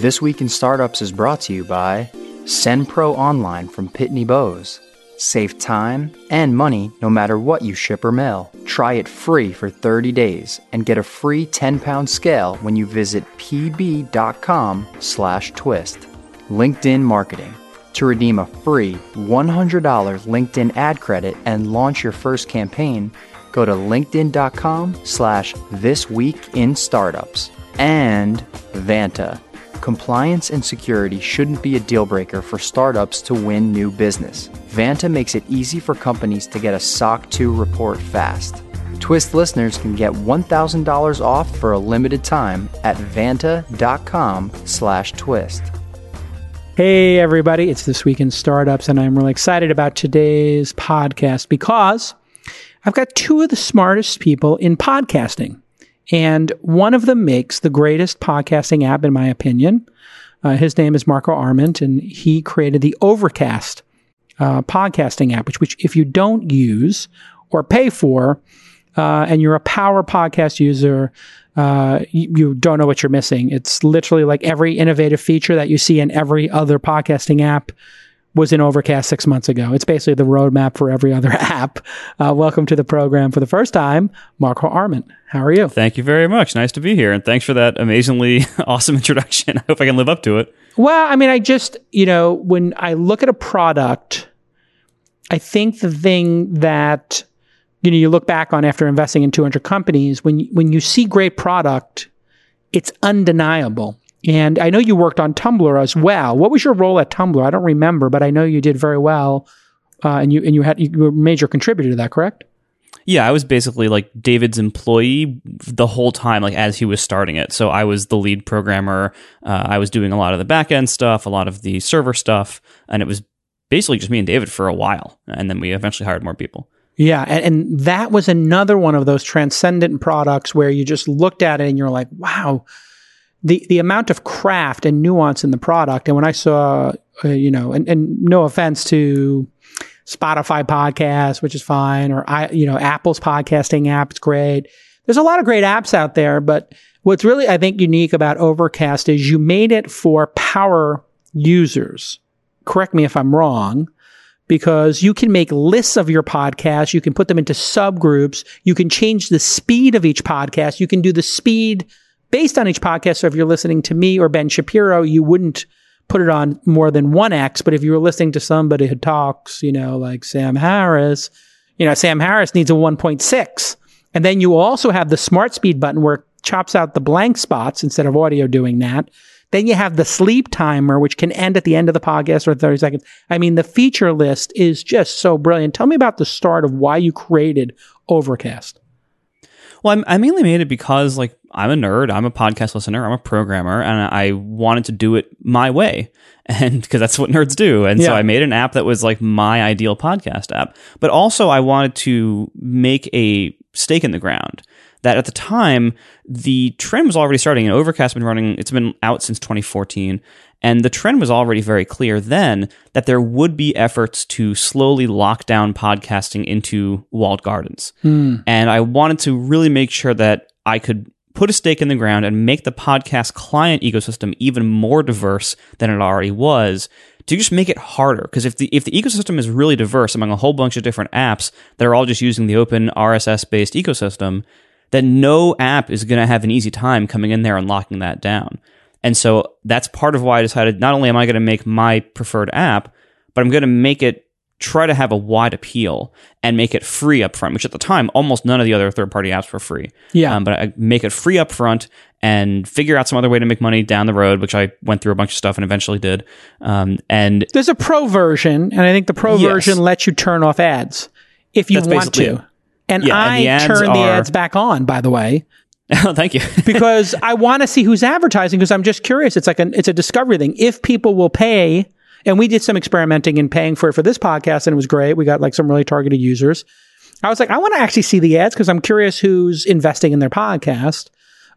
This Week in Startups is brought to you by SendPro Online from Pitney Bowes. Save time and money no matter what you ship or mail. Try it free for 30 days and get a free 10-pound scale when you visit pb.com/twist. LinkedIn Marketing. To redeem a free $100 LinkedIn ad credit and launch your first campaign, go to linkedin.com/thisweekinstartups. And Vanta. Compliance and security shouldn't be a deal breaker for startups to win new business. Vanta makes it easy for companies to get a SOC 2 report fast. Twist listeners can get $1,000 off for a limited time at vanta.com/twist. Hey everybody, it's This Week in Startups, and I'm really excited about today's podcast because I've got two of the smartest people in podcasting. And one of them makes the greatest podcasting app, in my opinion. His name is Marco Arment, and he created the Overcast podcasting app, which if you don't use or pay for, and you're a power podcast user, you don't know what you're missing. It's literally like every innovative feature that you see in every other podcasting app was in Overcast 6 months ago. It's basically the roadmap for every other app. Welcome to the program for the first time, Marco Arment. How are you? Thank you very much. Nice to be here. And thanks for that amazingly awesome introduction. I hope I can live up to it. Well, I mean, when I look at a product, I think the thing that, you look back on after investing in 200 companies, when you see great product, it's undeniable. And I know you worked on Tumblr as well. What was your role at Tumblr? I don't remember, but I know you did very well, and you were a major contributor to that, correct? Yeah, I was basically like David's employee the whole time, like as he was starting it. So I was the lead programmer. I was doing a lot of the back end stuff, a lot of the server stuff, and it was basically just me and David for a while, and then we eventually hired more people. Yeah, and that was another one of those transcendent products where you just looked at it and you're like, wow. The amount of craft and nuance in the product. And when I saw, and no offense to Spotify podcast, which is fine, or Apple's podcasting app, it's great. There's a lot of great apps out there, but what's really, I think, unique about Overcast is you made it for power users. Correct me if I'm wrong, because you can make lists of your podcasts, you can put them into subgroups, you can change the speed of each podcast, you can do the speed based on each podcast. So if you're listening to me or Ben Shapiro, you wouldn't put it on more than 1x. But if you were listening to somebody who talks, like Sam Harris, Sam Harris needs a 1.6. And then you also have the smart speed button where it chops out the blank spots instead of audio doing that. Then you have the sleep timer, which can end at the end of the podcast or 30 seconds. I mean, the feature list is just so brilliant. Tell me about the start of why you created Overcast. Well, I mainly made it because, I'm a nerd, I'm a podcast listener, I'm a programmer, and I wanted to do it my way, and because that's what nerds do. And So I made an app that was, my ideal podcast app. But also, I wanted to make a stake in the ground that at the time, the trend was already starting, and Overcast had been running, it's been out since 2014, and the trend was already very clear then that there would be efforts to slowly lock down podcasting into walled gardens. And I wanted to really make sure that I could put a stake in the ground and make the podcast client ecosystem even more diverse than it already was, to just make it harder. Because if the ecosystem is really diverse among a whole bunch of different apps that are all just using the open RSS-based ecosystem, then no app is going to have an easy time coming in there and locking that down. And so that's part of why I decided not only am I going to make my preferred app, but I'm going to make it try to have a wide appeal and make it free up front, which at the time, almost none of the other third-party apps were free. Yeah. But I make it free up front and figure out some other way to make money down the road, which I went through a bunch of stuff and eventually did. And there's a pro version, and I think the pro version lets you turn off ads if you want to. It. And I turn the ads back on, by the way. Oh, thank you. Because I want to see who's advertising, because I'm just curious. It's it's a discovery thing. If people will pay, and we did some experimenting in paying for it for this podcast, and it was great. We got some really targeted users. I was like, I want to actually see the ads because I'm curious who's investing in their podcast.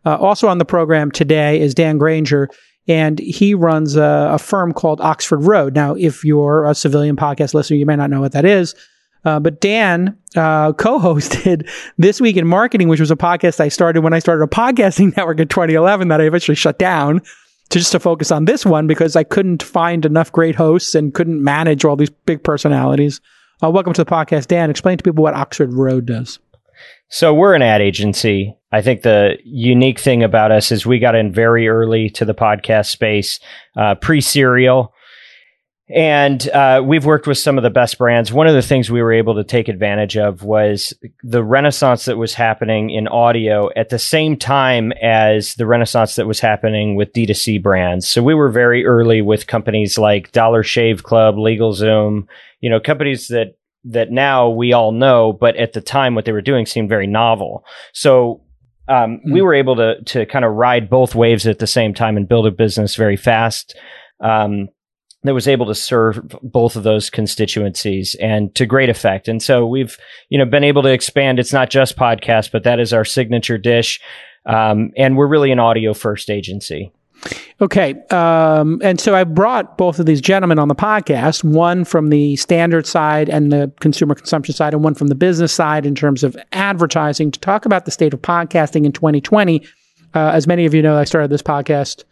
Also on the program today is Dan Granger, and he runs a firm called Oxford Road. Now, if you're a civilian podcast listener, you may not know what that is. But Dan co-hosted This Week in Marketing, which was a podcast I started when I started a podcasting network in 2011 that I eventually shut down. to focus on this one because I couldn't find enough great hosts and couldn't manage all these big personalities. Welcome to the podcast, Dan. Explain to people what Oxford Road does. So we're an ad agency. I think the unique thing about us is we got in very early to the podcast space, pre-serial. And we've worked with some of the best brands. One of the things we were able to take advantage of was the renaissance that was happening in audio at the same time as the renaissance that was happening with D2C brands. So we were very early with companies like Dollar Shave Club, LegalZoom, you know, companies that now we all know, but at the time what they were doing seemed very novel. So we were able to kind of ride both waves at the same time and build a business very fast. That was able to serve both of those constituencies and to great effect. And so we've, you know, been able to expand. It's not just podcasts, but that is our signature dish. And we're really an audio first agency. Okay. And so I brought both of these gentlemen on the podcast, one from the standard side and the consumer consumption side, and one from the business side in terms of advertising, to talk about the state of podcasting in 2020. As many of you know, I started this podcast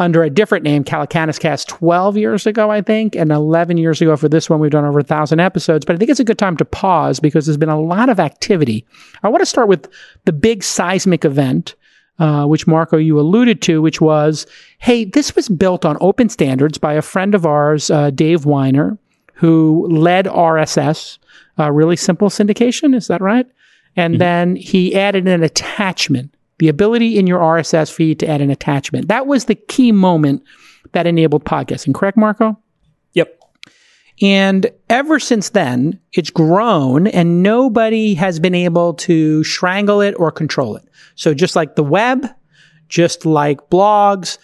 under a different name, Calacanis Cast, 12 years ago, I think, and 11 years ago for this one. We've done over 1,000 episodes, but I think it's a good time to pause because there's been a lot of activity. I want to start with the big seismic event, which, Marco, you alluded to, which was, hey, this was built on open standards by a friend of ours, Dave Weiner, who led RSS, really simple syndication, is that right? And then he added an attachment. The ability in your RSS feed to add an attachment. That was the key moment that enabled podcasting. Correct, Marco? Yep. And ever since then, it's grown and nobody has been able to strangle it or control it. So just like the web, just like blogs,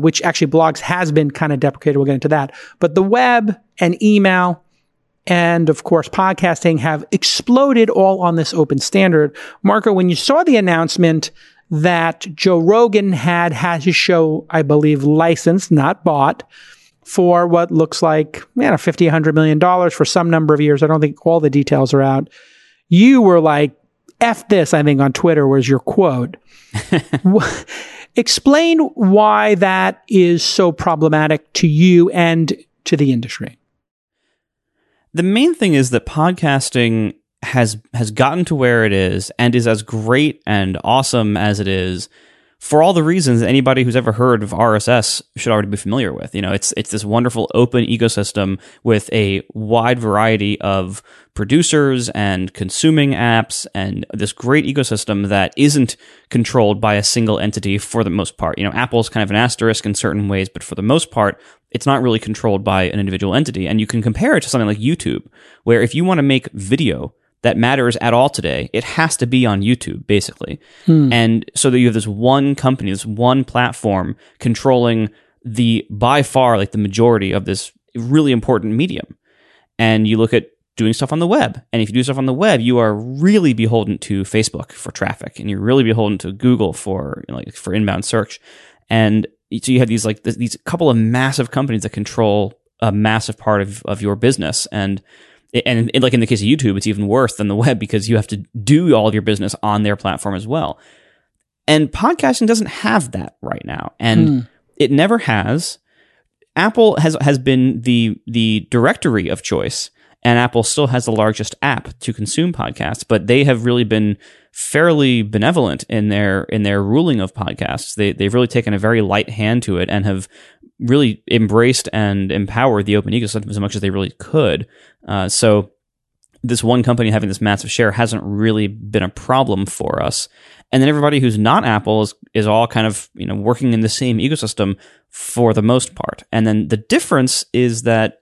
which actually blogs has been kind of deprecated. We'll get into that. But the web and email and, of course, podcasting have exploded all on this open standard. Marco, when you saw the announcement that Joe Rogan had his show, I believe, licensed, not bought, for what looks like, $50, $100 million for some number of years. I don't think all the details are out. You were like, F this, I think, on Twitter was your quote. Explain why that is so problematic to you and to the industry. The main thing is that podcasting has gotten to where it is and is as great and awesome as it is for all the reasons that anybody who's ever heard of RSS should already be familiar with. You know, it's this wonderful open ecosystem with a wide variety of producers and consuming apps and this great ecosystem that isn't controlled by a single entity for the most part. You know, Apple's kind of an asterisk in certain ways, but for the most part, it's not really controlled by an individual entity. And you can compare it to something like YouTube, where if you want to make video that matters at all today, it has to be on YouTube, basically. And so that you have this one company, this one platform controlling the, by far, like the majority of this really important medium. And you look at doing stuff on the web. And if you do stuff on the web, you are really beholden to Facebook for traffic, and you're really beholden to Google for, you know, like for inbound search. And so you have these like these couple of massive companies that control a massive part of your business, and like in the case of YouTube, it's even worse than the web because you have to do all of your business on their platform as well. And podcasting doesn't have that right now, and it never has. Apple has been the directory of choice, and Apple still has the largest app to consume podcasts, but they have really been fairly benevolent in their ruling of podcasts. They've really taken a very light hand to it and have really embraced and empowered the open ecosystem as much as they really could. So this one company having this massive share hasn't really been a problem for us. And then everybody who's not Apple is all kind of, you know, working in the same ecosystem for the most part. And then the difference is that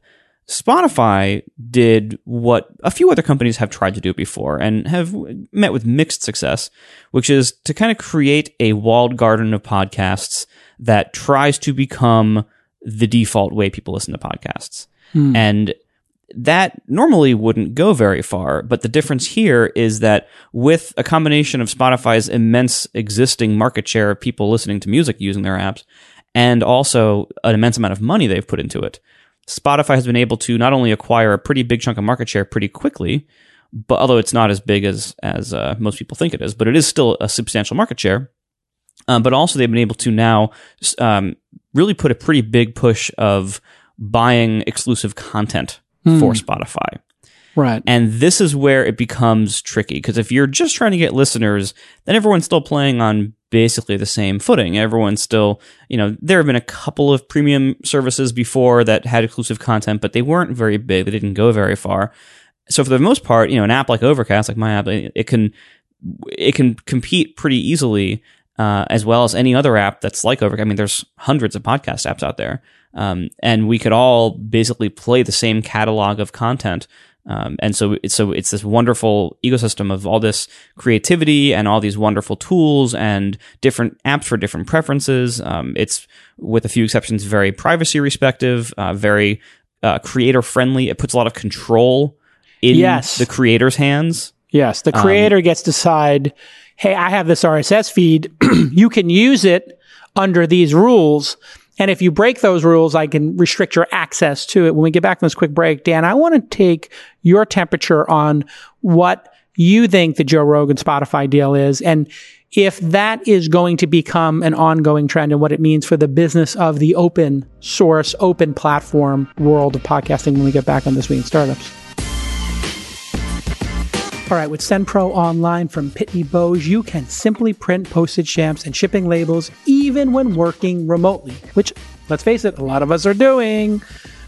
Spotify did what a few other companies have tried to do before and have met with mixed success, which is to kind of create a walled garden of podcasts that tries to become the default way people listen to podcasts. And that normally wouldn't go very far, but the difference here is that with a combination of Spotify's immense existing market share of people listening to music using their apps, and also an immense amount of money they've put into it, Spotify has been able to not only acquire a pretty big chunk of market share pretty quickly, but although it's not as big as most people think it is, but it is still a substantial market share. But also they've been able to now really put a pretty big push of buying exclusive content for Spotify. Right. And this is where it becomes tricky, because if you're just trying to get listeners, then everyone's still playing on basically the same footing. Everyone's still, you know, there have been a couple of premium services before that had exclusive content, but they weren't very big. They didn't go very far. So for the most part, you know, an app like Overcast, like my app, it can compete pretty easily, as well as any other app that's like Overcast. I mean, there's hundreds of podcast apps out there, and we could all basically play the same catalog of content. And so it's this wonderful ecosystem of all this creativity and all these wonderful tools and different apps for different preferences. It's, with a few exceptions, very privacy respective, very creator friendly. It puts a lot of control in the creator's hands. Yes, the creator gets to decide, hey, I have this RSS feed. You can use it under these rules. And if you break those rules, I can restrict your access to it. When we get back from this quick break, Dan, I want to take your temperature on what you think the Joe Rogan Spotify deal is, and if that is going to become an ongoing trend and what it means for the business of the open source, open platform world of podcasting when we get back on This Week in Startups. All right, with SendPro Online from Pitney Bowes, you can simply print postage stamps and shipping labels even when working remotely, which, let's face it, a lot of us are doing.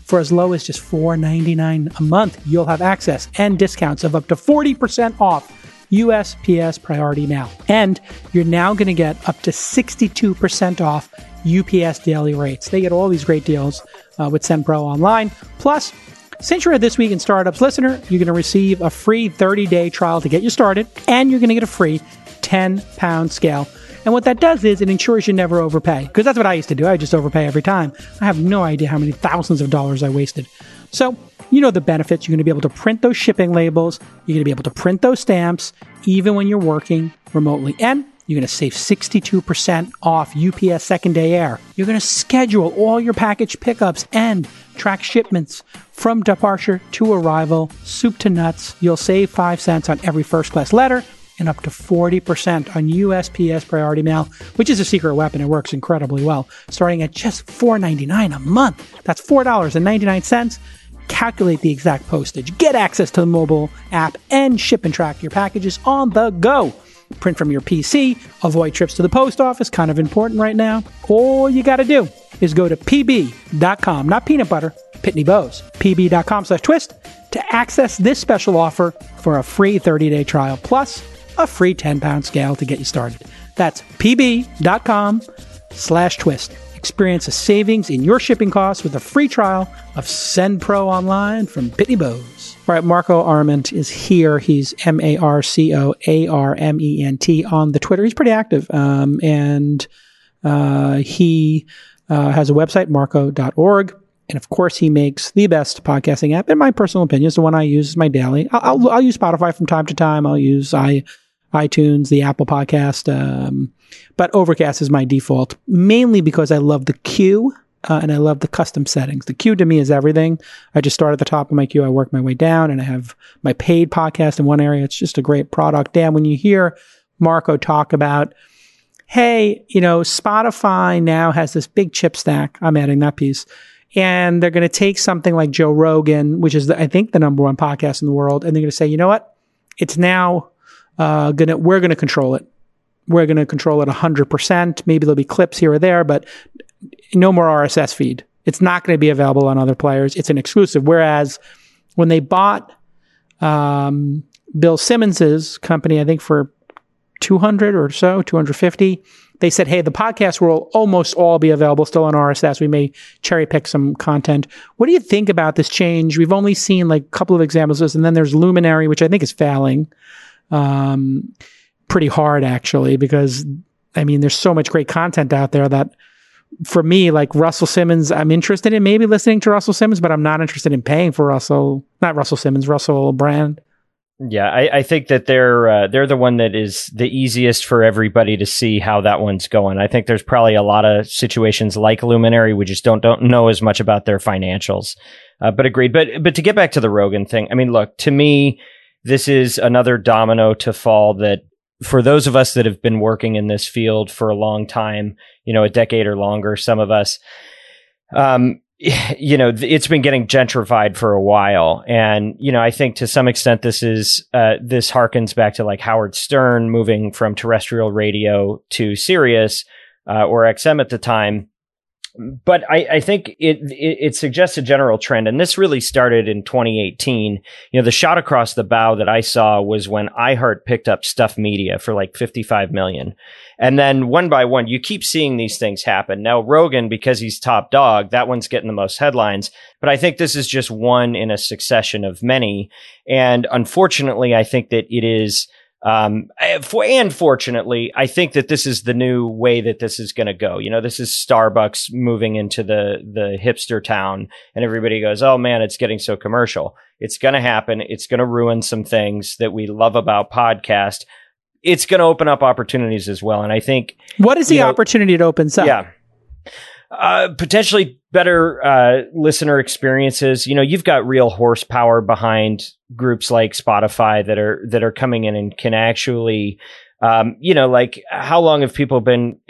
For as low as just $4.99 a month, you'll have access and discounts of up to 40% off USPS Priority Now. And you're now going to get up to 62% off UPS daily rates. They get all these great deals with SendPro Online. Plus, since you're a This Week in Startups listener, you're going to receive a free 30-day trial to get you started, and you're going to get a free 10-pound scale. And what that does is it ensures you never overpay, because that's what I used to do. I just overpay every time. I have no idea how many thousands of dollars I wasted. So you know the benefits. You're going to be able to print those shipping labels. You're going to be able to print those stamps, even when you're working remotely. And you're going to save 62% off UPS second-day air. You're going to schedule all your package pickups and track shipments from departure to arrival, soup to nuts. You'll save 5 cents on every first-class letter and up to 40% on USPS Priority Mail, which is a secret weapon. It works incredibly well, starting at just $4.99 a month. That's $4.99. Calculate the exact postage. Get access to the mobile app and ship and track your packages on the go. Print from your PC, avoid trips to the post office, kind of important right now. All you got to do is go to pb.com, not peanut butter, Pitney Bowes, pb.com/twist to access this special offer for a free 30-day trial, plus a free 10-pound scale to get you started. That's pb.com/twist. Experience the savings in your shipping costs with a free trial of SendPro Online from Pitney Bowes. All right, Marco Arment is here. He's MarcoArment on the Twitter. He's pretty active, and he has a website, marco.org. And of course, he makes the best podcasting app, in my personal opinion. It's the one I use, is my daily. I'll use Spotify from time to time. I'll use iTunes, the Apple Podcast, but Overcast is my default, mainly because I love the queue and I love the custom settings. The queue to me is everything. I just start at the top of my queue, I work my way down, and I have my paid podcast in one area. It's just a great product. Dan, when you hear Marco talk about, hey, you know, Spotify now has this big chip stack, I'm adding that piece, and they're going to take something like Joe Rogan, which is, I think, the number one podcast in the world, and they're going to say, you know what, it's now... we're going to control it. We're going to control it 100%. Maybe there'll be clips here or there, but no more RSS feed. It's not going to be available on other players. It's an exclusive. Whereas when they bought Bill Simmons's company, I think for 200 or so, 250, they said, hey, the podcasts will almost all be available still on RSS. We may cherry pick some content. What do you think about this change? We've only seen like a couple of examples of this, and then there's Luminary, which I think is failing. Pretty hard actually, because I mean, there's so much great content out there that for me, like Russell Simmons, I'm interested in maybe listening to Russell Simmons, but I'm not interested in paying for Russell Brand. Yeah. I think that they're the one that is the easiest for everybody to see how that one's going. I think there's probably a lot of situations like Luminary. We just don't know as much about their financials, but agreed. But to get back to the Rogan thing, I mean, look, to me, this is another domino to fall that for those of us that have been working in this field for a long time, you know, a decade or longer, some of us, you know, it's been getting gentrified for a while. And, you know, I think to some extent this is, this harkens back to like Howard Stern moving from terrestrial radio to Sirius, or XM at the time. But I think it suggests a general trend. And this really started in 2018. You know, the shot across the bow that I saw was when iHeart picked up Stuff Media for like $55 million. And then one by one, you keep seeing these things happen. Now, Rogan, because he's top dog, that one's getting the most headlines. But I think this is just one in a succession of many. And unfortunately, I think that it is... and fortunately, I think that this is the new way that this is going to go. You know, this is Starbucks moving into the hipster town, and everybody goes, oh man, it's getting so commercial. It's going to happen. It's going to ruin some things that we love about podcast. It's going to open up opportunities as well. And I think, what is the opportunity it opens up? Yeah. Potentially better listener experiences. You know, you've got real horsepower behind groups like Spotify that are coming in and can actually, you know, like, how long have people been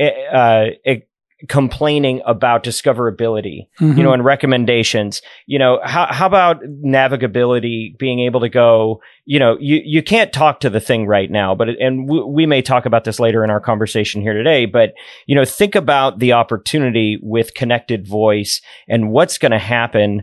complaining about discoverability, mm-hmm. you know, and recommendations? You know, how about navigability, being able to go, you know, you can't talk to the thing right now, but, and we may talk about this later in our conversation here today, but, you know, think about the opportunity with connected voice and what's going to happen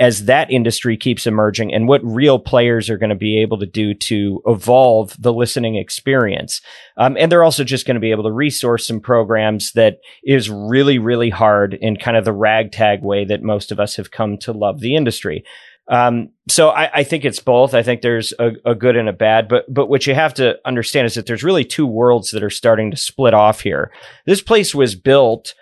as that industry keeps emerging, and what real players are going to be able to do to evolve the listening experience. And they're also just going to be able to resource some programs that is really, really hard in kind of the ragtag way that most of us have come to love the industry. So I think it's both. I think there's a good and a bad, but what you have to understand is that there's really two worlds that are starting to split off here. This place was built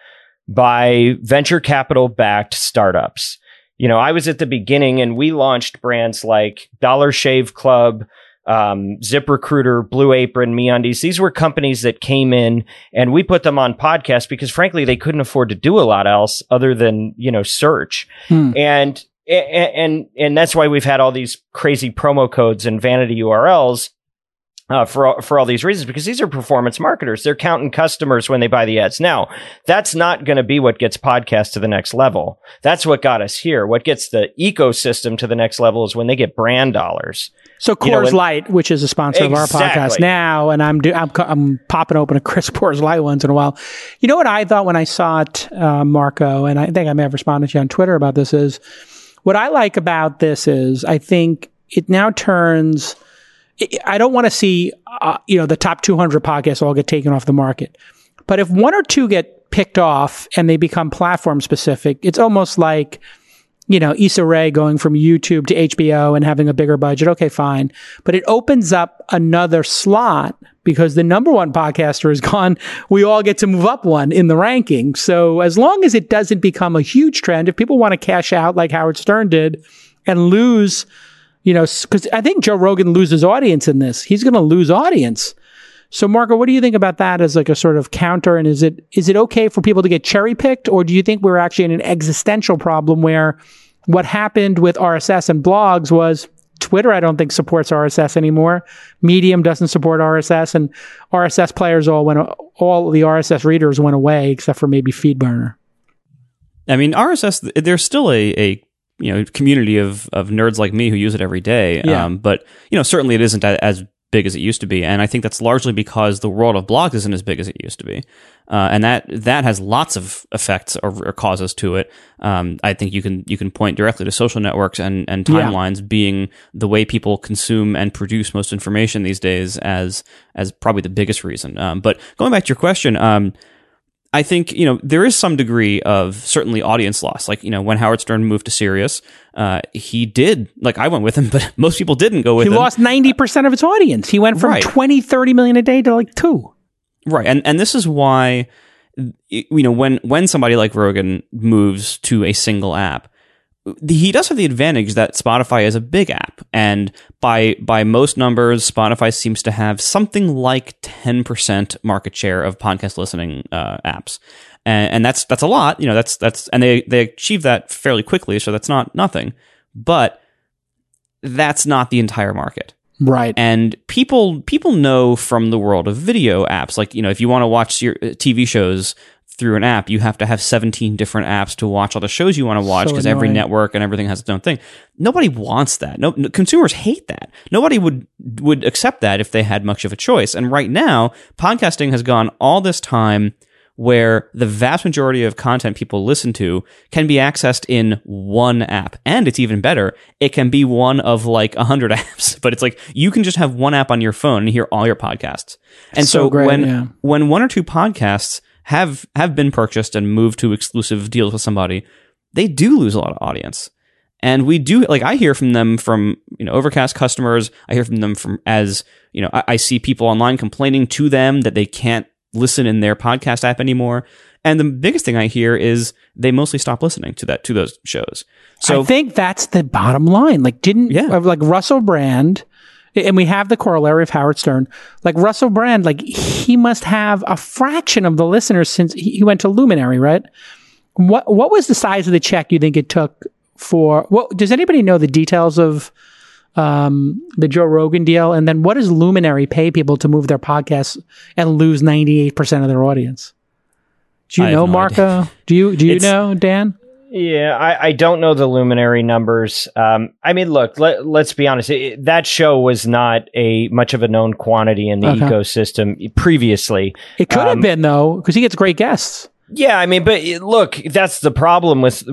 by venture capital backed startups. You know, I was at the beginning, and we launched brands like Dollar Shave Club, ZipRecruiter, Blue Apron, MeUndies. These were companies that came in, and we put them on podcasts because frankly, they couldn't afford to do a lot else other than, you know, search. And that's why we've had all these crazy promo codes and vanity URLs for all these reasons, because these are performance marketers. They're counting customers when they buy the ads. Now, that's not going to be what gets podcasts to the next level. That's what got us here. What gets the ecosystem to the next level is when they get brand dollars. So Coors Light, which is a sponsor of our podcast now, and I'm popping open a crisp Coors Light once in a while. You know what I thought when I saw it, Marco, and I think I may have responded to you on Twitter about this, is what I like about this is I think it now turns, I don't want to see, you know, the top 200 podcasts all get taken off the market. But if one or two get picked off and they become platform specific, it's almost like, you know, Issa Rae going from YouTube to HBO and having a bigger budget. Okay, fine. But it opens up another slot because the number one podcaster is gone. We all get to move up one in the ranking. So as long as it doesn't become a huge trend, if people want to cash out like Howard Stern did and lose, you know, because I think Joe Rogan loses audience in this. He's going to lose audience. So Marco, what do you think about that as like a sort of counter? And is it okay for people to get cherry picked? Or do you think we're actually in an existential problem where what happened with RSS and blogs was Twitter, I don't think, supports RSS anymore. Medium doesn't support RSS, and RSS players all the RSS readers went away except for maybe FeedBurner. I mean, RSS, there's still a you know, community of nerds like me who use it every day. Yeah. But, you know, certainly it isn't as big as it used to be. And I think that's largely because the world of blogs isn't as big as it used to be. And that has lots of effects or causes to it. I think you can point directly to social networks and timelines being the way people consume and produce most information these days as probably the biggest reason. But going back to your question, I think, you know, there is some degree of certainly audience loss. Like, you know, when Howard Stern moved to Sirius, he did, like, I went with him, but most people didn't go with him. He lost 90% of its audience. He went from 20, 30 million a day to like 2. Right. And this is why, you know, when somebody like Rogan moves to a single app, he does have the advantage that Spotify is a big app. And by most numbers, Spotify seems to have something like 10% market share of podcast listening apps. And that's a lot, you know, that's, and they achieve that fairly quickly. So that's not nothing, but that's not the entire market. Right. And people know from the world of video apps, like, you know, if you want to watch your TV shows through an app, you have to have 17 different apps to watch all the shows you want to watch, because every network and everything has its own thing. Nobody wants that. No, consumers hate that. Nobody would accept that if they had much of a choice. And right now, podcasting has gone all this time where the vast majority of content people listen to can be accessed in one app. And it's even better, it can be one of like 100 apps, but it's like you can just have one app on your phone and hear all your podcasts. And so great, when one or two podcasts have been purchased and moved to exclusive deals with somebody, they do lose a lot of audience. And we do, like, I hear from them from, you know, Overcast customers. I hear from them from, as, you know, I see people online complaining to them that they can't listen in their podcast app anymore. And the biggest thing I hear is they mostly stop listening to those shows. So I think that's the bottom line. Like, like Russell Brand, and we have the corollary of Howard Stern, like Russell Brand, like he must have a fraction of the listeners since he went to Luminary, right? What was the size of the check you think it took for, does anybody know the details of the Joe Rogan deal? And then what does Luminary pay people to move their podcasts and lose 98% of their audience? Do you know, Marco? Idea. Do you know, Dan? Yeah, I don't know the Luminary numbers. I mean, look, let's be honest. That show was not much of a known quantity in the ecosystem previously. It could have been, though, because he gets great guests. Yeah, I mean, but look, that's the problem with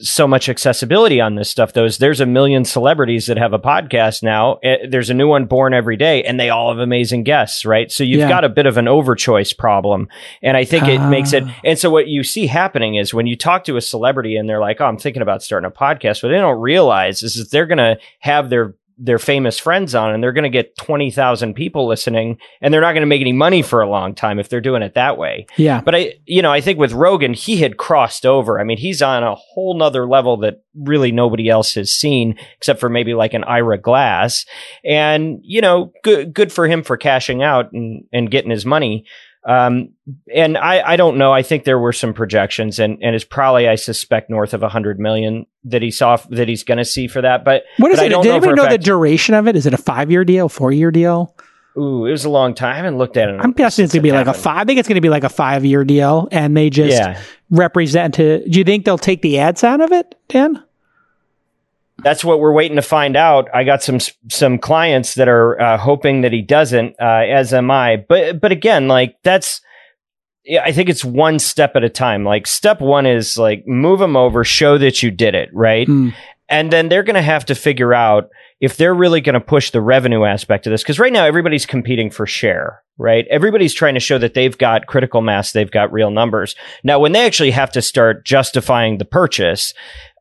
so much accessibility on this stuff, though, is there's a million celebrities that have a podcast now. There's a new one born every day, and they all have amazing guests, right? So you've got a bit of an overchoice problem. And I think it makes it... And so what you see happening is when you talk to a celebrity and they're like, oh, I'm thinking about starting a podcast, what they don't realize is that they're going to have their famous friends on, and they're going to get 20,000 people listening, and they're not going to make any money for a long time if they're doing it that way. Yeah. But I think with Rogan, he had crossed over. I mean, he's on a whole nother level that really nobody else has seen except for maybe like an Ira Glass, and, you know, good for him for cashing out and getting his money. And I don't know. I think there were some projections, and it's probably, I suspect, north of 100 million that he saw that he's going to see for that. But what is it? Did anybody know the duration of it? Is it a 5-year deal, 4-year deal? Ooh, it was a long time. I haven't looked at it. I'm guessing it's going to be like a 5. I think it's going to be like a 5-year deal, and they just represent it. Do you think they'll take the ads out of it, Dan? That's what we're waiting to find out. I got some clients that are hoping that he doesn't, as am I. But again, like I think it's one step at a time. Like step one is like move them over, show that you did it, right? Mm. And then they're going to have to figure out if they're really going to push the revenue aspect of this, because right now everybody's competing for share, right? Everybody's trying to show that they've got critical mass, they've got real numbers. Now, when they actually have to start justifying the purchase,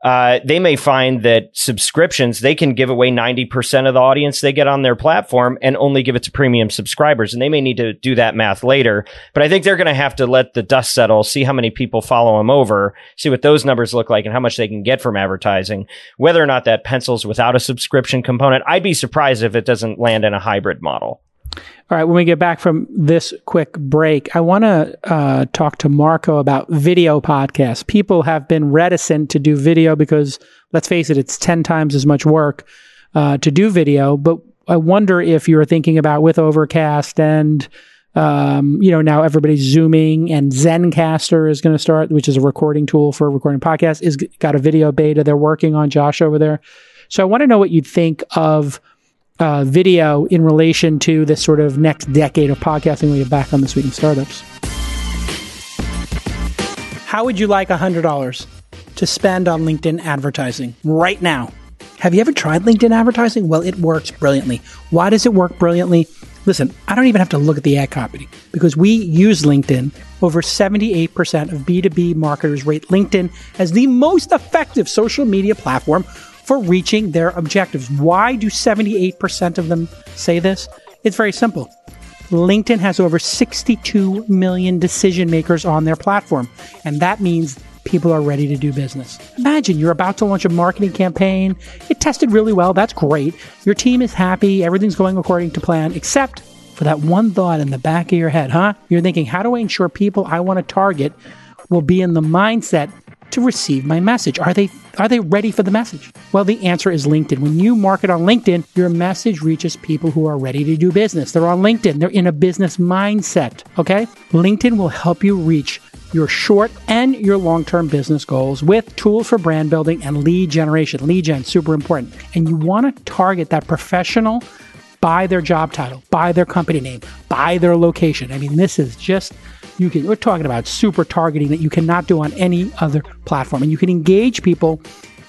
they may find that subscriptions, they can give away 90% of the audience they get on their platform and only give it to premium subscribers. And they may need to do that math later. But I think they're going to have to let the dust settle, see how many people follow them over, see what those numbers look like and how much they can get from advertising, whether or not that pencils without a subscription component. I'd be surprised if it doesn't land in a hybrid model. All right. When we get back from this quick break, I want to talk to Marco about video podcasts. People have been reticent to do video because, let's face it, it's 10 times as much work to do video. But I wonder if you're thinking about with Overcast and, now everybody's Zooming, and Zencaster is going to start, which is a recording tool for recording podcasts, is got a video beta they're working on, Josh over there. So I want to know what you think of video in relation to this sort of next decade of podcasting. We'll get back on This Week in Startups. How would you like $100 to spend on LinkedIn advertising right now? Have you ever tried LinkedIn advertising? Well, it works brilliantly. Why does it work brilliantly? Listen, I don't even have to look at the ad copy because we use LinkedIn. Over 78% of B2B marketers rate LinkedIn as the most effective social media platform for reaching their objectives. Why do 78% of them say this? It's very simple. LinkedIn has over 62 million decision makers on their platform, and that means people are ready to do business. Imagine you're about to launch a marketing campaign. It tested really well. That's great. Your team is happy. Everything's going according to plan, except for that one thought in the back of your head, huh? You're thinking, how do I ensure people I want to target will be in the mindset to receive my message? Are they ready for the message? Well, the answer is LinkedIn. When you market on LinkedIn, your message reaches people who are ready to do business. They're on LinkedIn. They're in a business mindset, okay? LinkedIn will help you reach your short and your long-term business goals with tools for brand building and lead generation. Lead gen, super important. And you want to target that professional by their job title, by their company name, by their location. I mean, this is just... We're talking about super targeting that you cannot do on any other platform. And you can engage people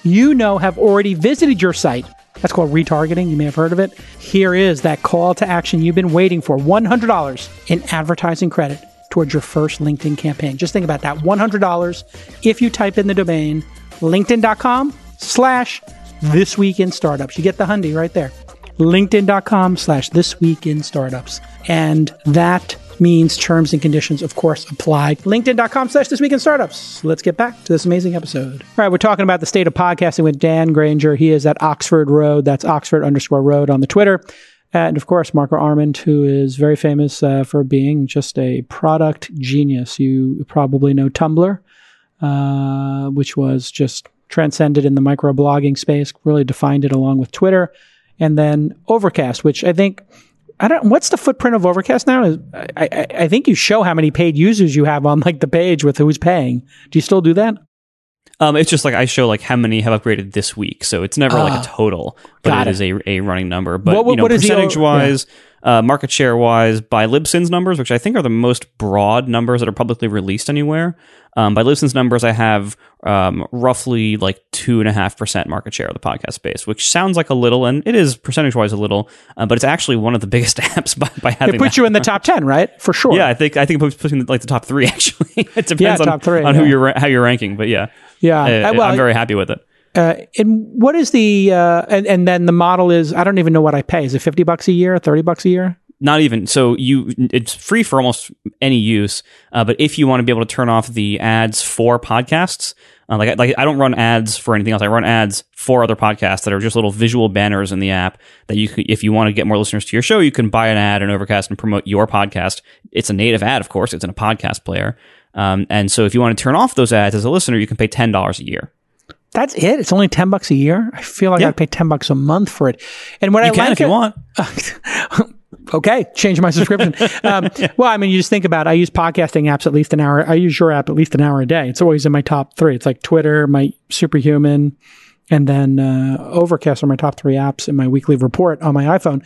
you know have already visited your site. That's called retargeting. You may have heard of it. Here is that call to action you've been waiting for. $100 in advertising credit towards your first LinkedIn campaign. Just think about that. $100 if you type in the domain linkedin.com/thisweekinstartups. You get the Hyundai right there. linkedin.com/thisweekinstartups. And that means terms and conditions, of course, apply. LinkedIn.com/thisweekinstartups. Let's get back to this amazing episode. All right, we're talking about the state of podcasting with Dan Granger. He is at Oxford Road. That's Oxford_Road on the Twitter. And of course, Marco Arment, who is very famous for being just a product genius. You probably know Tumblr, which was just transcended in the microblogging space, really defined it along with Twitter. And then Overcast, which what's the footprint of Overcast now? I think you show how many paid users you have on like the page with who's paying. Do you still do that? It's just like I show like how many have upgraded this week, so it's never like a total, but it is a running number. But what percentage wise, market share wise, by Libsyn's numbers, which I think are the most broad numbers that are publicly released anywhere. By Libsyn's numbers, I have roughly like 2.5% market share of the podcast space, which sounds like a little, and it is percentage wise a little, but it's actually one of the biggest apps by having. It puts you in the top 10, right? For sure. Yeah, I think it puts me in like the top 3 actually. It depends on how you're ranking, but yeah. Yeah, I'm very happy with it. And what is the and then the model is I don't even know what I pay. Is it $50 a year, $30 a year? Not even. So it's free for almost any use. But if you want to be able to turn off the ads for podcasts, I don't run ads for anything else. I run ads for other podcasts that are just little visual banners in the app that you could, if you want to get more listeners to your show, you can buy an ad in Overcast and promote your podcast. It's a native ad, of course. It's in a podcast player. And so if you want to turn off those ads as a listener, you can pay $10 a year. That's it? It's only $10 a year? I feel like I'd pay $10 a month for it. And what if you want. Okay, change my subscription. Well, I mean, you just think about it. I use podcasting apps at least an hour. I use your app at least an hour a day. It's always in my top 3. It's like Twitter, my Superhuman, and then Overcast are my top 3 apps in my weekly report on my iPhone.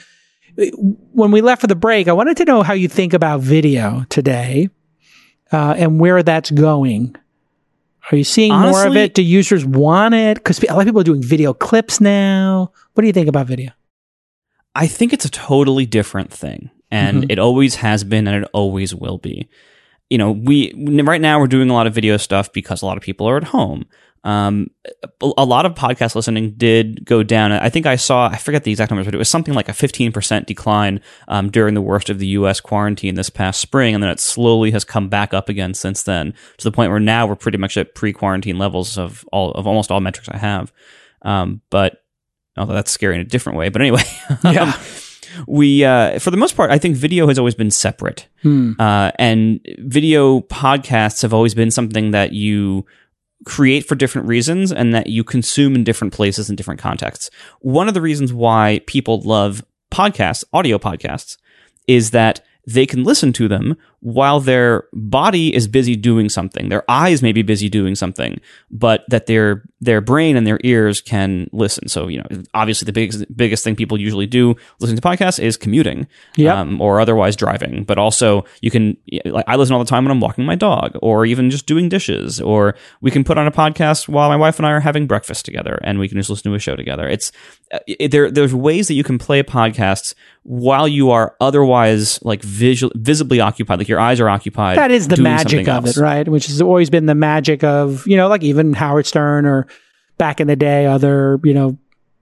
When we left for the break, I wanted to know how you think about video today. And where that's going. Are you seeing more of it? Do users want it? Because a lot of people are doing video clips now. What do you think about video? I think it's a totally different thing. And it always has been and it always will be. You know, right now we're doing a lot of video stuff because a lot of people are at home. A lot of podcast listening did go down. I think I forget the exact numbers, but it was something like a 15% decline during the worst of the U.S. quarantine this past spring, and then it slowly has come back up again since then to the point where now we're pretty much at pre-quarantine levels of almost all metrics I have. But although that's scary in a different way, but anyway, we for the most part, I think video has always been separate, and video podcasts have always been something that you create for different reasons and that you consume in different places and different contexts. One of the reasons why people love podcasts, audio podcasts, is that they can listen to them while their body is busy doing something. Their eyes may be busy doing something, but that their brain and their ears can listen. So, you know, obviously the biggest thing people usually do listening to podcasts is commuting or otherwise driving. But also you can, like I listen all the time when I'm walking my dog or even just doing dishes, or we can put on a podcast while my wife and I are having breakfast together and we can just listen to a show together. There's ways that you can play podcasts while you are otherwise like visibly occupied, like your eyes are occupied. That is the magic of it, right? Which has always been the magic of, you know, like even Howard Stern or back in the day, other, you know,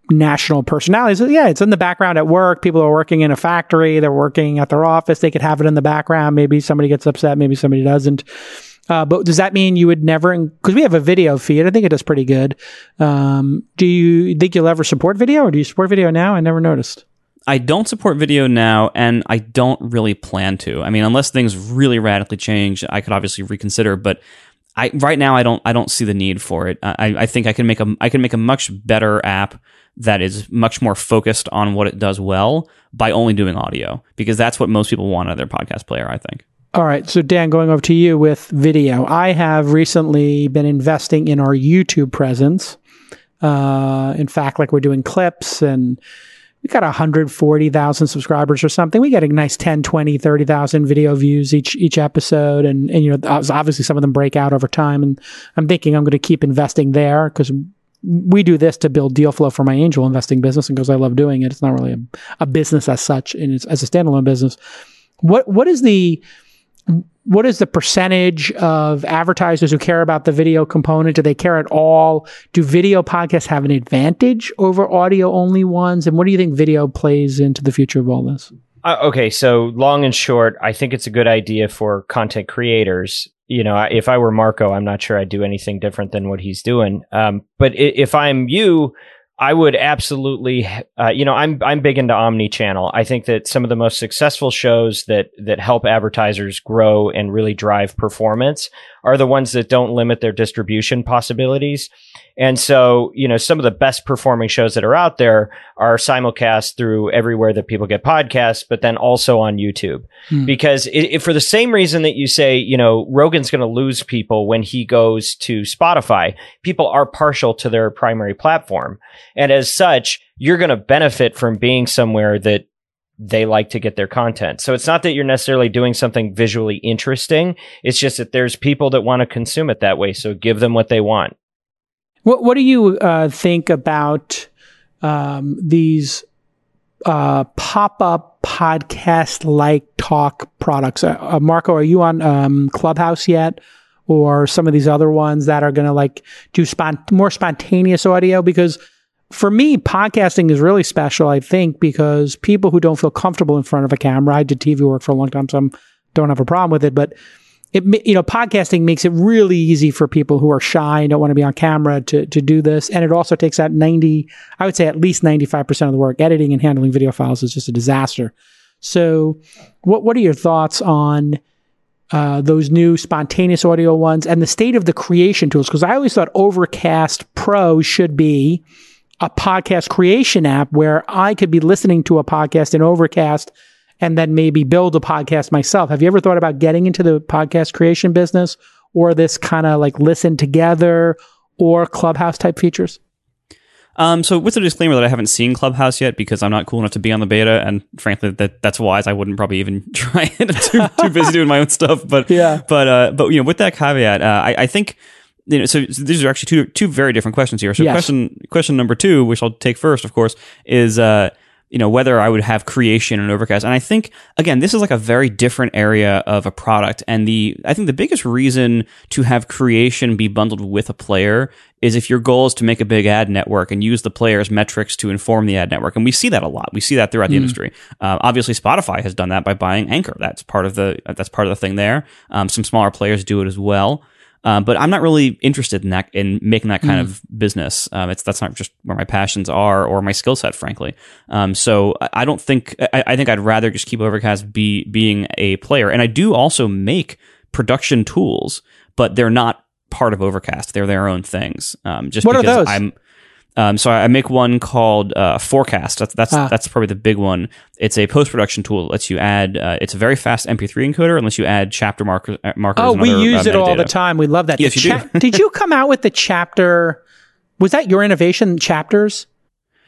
national personalities. Yeah, it's in the background at work. People are working in a factory. They're working at their office. They could have it in the background. Maybe somebody gets upset. Maybe somebody doesn't. But does that mean you would never, because we have a video feed. I think it does pretty good. Do you think you'll ever support video, or do you support video now? I never noticed. I don't support video now, and I don't really plan to. I mean, unless things really radically change, I could obviously reconsider, but Right now I don't see the need for it. I think I can make a much better app that is much more focused on what it does well by only doing audio, because that's what most people want out of their podcast player, I think. All right. So Dan, going over to you with video. I have recently been investing in our YouTube presence. In fact, like, we're doing clips and we got 140,000 subscribers or something. We get a nice 10, 20, 30,000 video views each episode. And, you know, obviously some of them break out over time. And I'm thinking I'm going to keep investing there, because we do this to build deal flow for my angel investing business, and because I love doing it. It's not really a business as such, and it's as a standalone business. What is the percentage of advertisers who care about the video component? Do they care at all? Do video podcasts have an advantage over audio-only ones? And what do you think video plays into the future of all this? Okay, so long and short, I think it's a good idea for content creators. You know, if I were Marco, I'm not sure I'd do anything different than what he's doing. But if I'm you, I would absolutely, I'm big into omni-channel. I think that some of the most successful shows that help advertisers grow and really drive performance are the ones that don't limit their distribution possibilities. And so, you know, some of the best performing shows that are out there are simulcast through everywhere that people get podcasts, but then also on YouTube. Because if for the same reason that you say, you know, Rogan's going to lose people when he goes to Spotify, people are partial to their primary platform. And as such, you're going to benefit from being somewhere that they like to get their content. So it's not that you're necessarily doing something visually interesting. It's just that there's people that want to consume it that way. So give them what they want. What do you think about these pop-up podcast-like talk products? Marco, are you on Clubhouse yet, or some of these other ones that are going to like do more spontaneous audio? Because for me, podcasting is really special, I think, because people who don't feel comfortable in front of a camera — I did TV work for a long time, so I don't have a problem with it, but podcasting makes it really easy for people who are shy and don't want to be on camera to do this. And it also takes out I would say at least 95% of the work. Editing and handling video files is just a disaster. So what are your thoughts on those new spontaneous audio ones and the state of the creation tools? Because I always thought Overcast Pro should be a podcast creation app where I could be listening to a podcast in Overcast and then maybe build a podcast myself. Have you ever thought about getting into the podcast creation business, or this kind of like listen together or Clubhouse type features? So with a disclaimer that I haven't seen Clubhouse yet, because I'm not cool enough to be on the beta, and frankly, that's wise. I wouldn't probably even try it. I'm too busy doing my own stuff. But yeah. But you know, with that caveat, I think, you know, so these are actually two very different questions here. So yes. Question number two, which I'll take first, of course, is you know, whether I would have creation in Overcast. And I think, again, this is like a very different area of a product. And I think the biggest reason to have creation be bundled with a player is if your goal is to make a big ad network and use the player's metrics to inform the ad network. And we see that a lot. We see that throughout the industry. Obviously, Spotify has done that by buying Anchor. That's part of the thing there. Some smaller players do it as well. But I'm not really interested in that, in making that kind of business. That's not just where my passions are or my skill set, frankly. So I don't think, I think I'd rather just keep Overcast being a player. And I do also make production tools, but they're not part of Overcast. They're their own things. What because are those? So I make one called Forecast. That's probably the big one. It's a post-production tool that lets you add. It's a very fast MP3 encoder, unless you add chapter markers. Oh, we use it metadata all the time. We love that. Yes, you do. Did you come out with the chapter? Was that your innovation, chapters?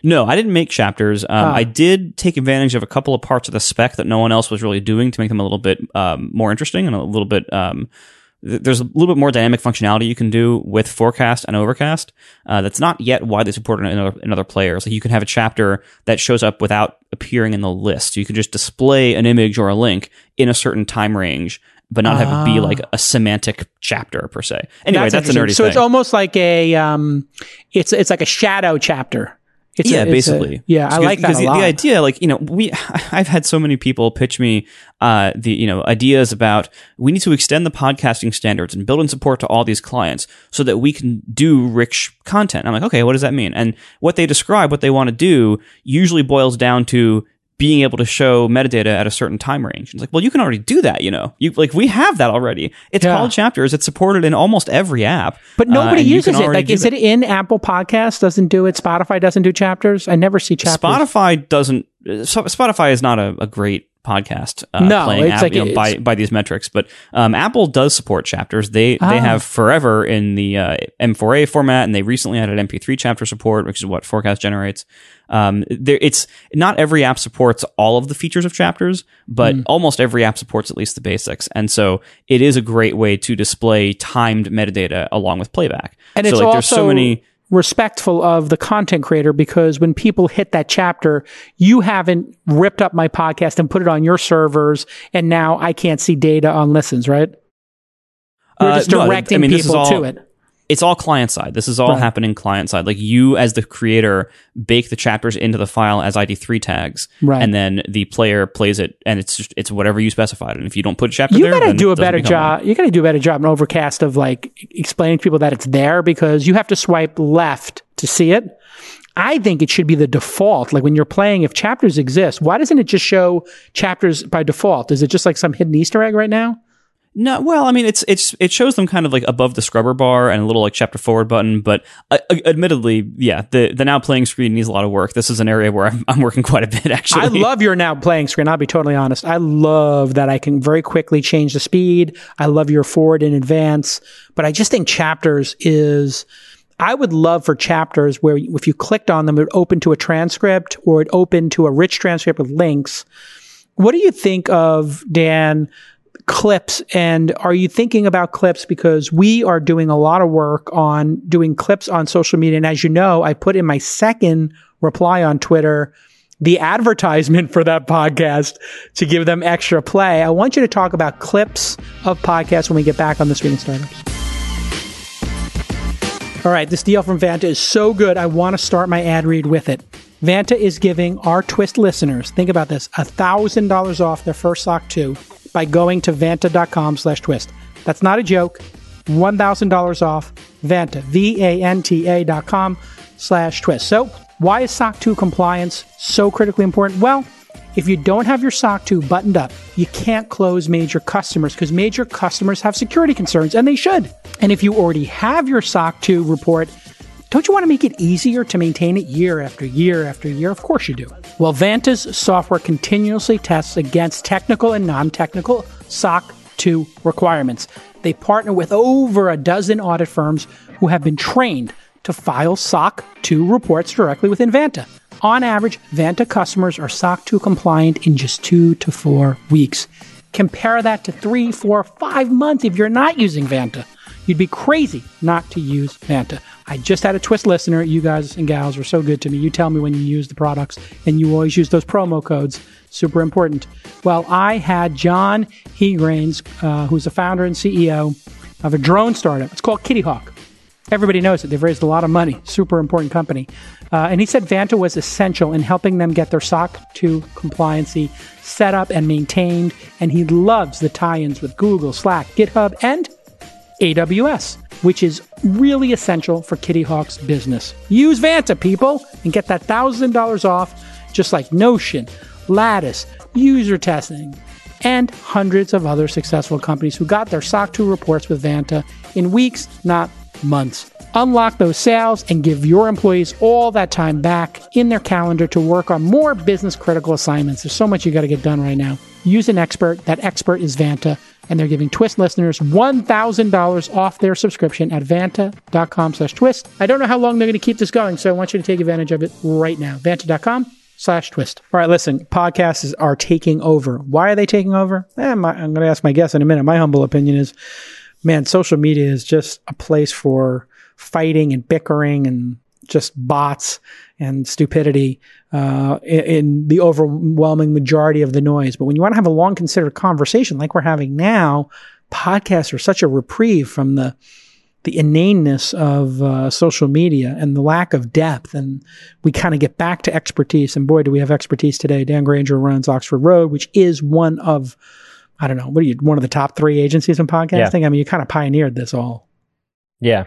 No, I didn't make chapters. I did take advantage of a couple of parts of the spec that no one else was really doing to make them a little bit more interesting and a little bit. There's a little bit more dynamic functionality you can do with Forecast and Overcast that's not yet widely supported in other players. Like, you can have a chapter that shows up without appearing in the list. You can just display an image or a link in a certain time range, but not have it be like a semantic chapter per se. Anyway, that's a nerdy thing. So it's almost like a it's like a shadow chapter. I like that a lot. The idea, like, you know, I've had so many people pitch me ideas about, we need to extend the podcasting standards and build in support to all these clients so that we can do rich content. I'm like, okay, what does that mean? And what they describe, what they want to do, usually boils down to being able to show metadata at a certain time range. It's like, well, you can already do that, you know. You like, we have that already. It's called Chapters. It's supported in almost every app. But nobody uses it. Like, is it in Apple Podcasts? Doesn't do it. Spotify doesn't do Chapters. I never see Chapters. Spotify is not a great podcast by these metrics, but Apple does support Chapters. They have forever in the M4A format, and they recently added MP3 chapter support, which is what Forecast generates. It's not every app supports all of the features of Chapters, but almost every app supports at least the basics. And so it is a great way to display timed metadata along with playback. And so, it's like, there's so many respectful of the content creator, because when people hit that chapter, you haven't ripped up my podcast and put it on your servers, and now I can't see data on listens, right? You're just directing people to it. It's all client side. This is all happening client side. Like, you as the creator bake the chapters into the file as ID3 tags, and then the player plays it, and it's just, it's whatever you specified. And if you don't put a chapter there, then it doesn't become one. You got to do a better job in Overcast of like explaining to people that it's there, because you have to swipe left to see it. I think it should be the default. Like, when you're playing, if chapters exist, why doesn't it just show chapters by default? Is it just like some hidden Easter egg right now? No, well, I mean, it shows them kind of like above the scrubber bar and a little like chapter forward button, but admittedly, the now playing screen needs a lot of work. This is an area where I'm working quite a bit, actually. I love your now playing screen. I'll be totally honest. I love that I can very quickly change the speed. I love your forward and advance, but I just think chapters is... I would love for chapters where if you clicked on them, it would open to a transcript, or it opened to a rich transcript with links. What do you think of, Dan, clips? And are you thinking about clips? Because we are doing a lot of work on doing clips on social media. And as you know, I put in my second reply on Twitter the advertisement for that podcast to give them extra play. I want you to talk about clips of podcasts when we get back on This Week in Startups. All right, this deal from Vanta is so good, I want to start my ad read with it. Vanta is giving our Twist listeners, think about this, $1,000 off their first SOC 2. By going to vanta.com/twist. That's not a joke. $1,000 off Vanta, VANTA.com/twist. So why is SOC 2 compliance so critically important? Well, if you don't have your SOC 2 buttoned up, you can't close major customers, because major customers have security concerns, and they should. And if you already have your SOC 2 report, don't you want to make it easier to maintain it year after year after year? Of course you do. Well, Vanta's software continuously tests against technical and non-technical SOC 2 requirements. They partner with over a dozen audit firms who have been trained to file SOC 2 reports directly within Vanta. On average, Vanta customers are SOC 2 compliant in just 2 to 4 weeks. Compare that to 3, 4, 5 months if you're not using Vanta. You'd be crazy not to use Vanta. I just had a Twist listener. You guys and gals were so good to me. You tell me when you use the products, and you always use those promo codes. Super important. Well, I had John Hegrains, who's the founder and CEO of a drone startup. It's called Kitty Hawk. Everybody knows it. They've raised a lot of money. Super important company. And he said Vanta was essential in helping them get their SOC 2 compliancy set up and maintained. And he loves the tie-ins with Google, Slack, GitHub, and AWS, which is really essential for Kitty Hawk's business. Use Vanta, people, and get that $1,000 off, just like Notion, Lattice, user testing, and hundreds of other successful companies who got their SOC 2 reports with Vanta in weeks, not months. Unlock those sales and give your employees all that time back in their calendar to work on more business-critical assignments. There's so much you got to get done right now. Use an expert. That expert is Vanta. And they're giving Twist listeners $1,000 off their subscription at vanta.com/twist. I don't know how long they're going to keep this going, so I want you to take advantage of it right now. Vanta.com/twist. All right, listen, podcasts are taking over. Why are they taking over? I'm going to ask my guest in a minute. My humble opinion is, man, social media is just a place for fighting and bickering and just bots and stupidity in the overwhelming majority of the noise. But when you want to have a long considered conversation like we're having now, podcasts are such a reprieve from the inaneness of social media and the lack of depth. And we kind of get back to expertise. And boy, do we have expertise today. Dan Granger runs Oxford Road, which is one of, I don't know, one of the top 3 agencies in podcasting? Yeah. I mean, you kind of pioneered this all. Yeah.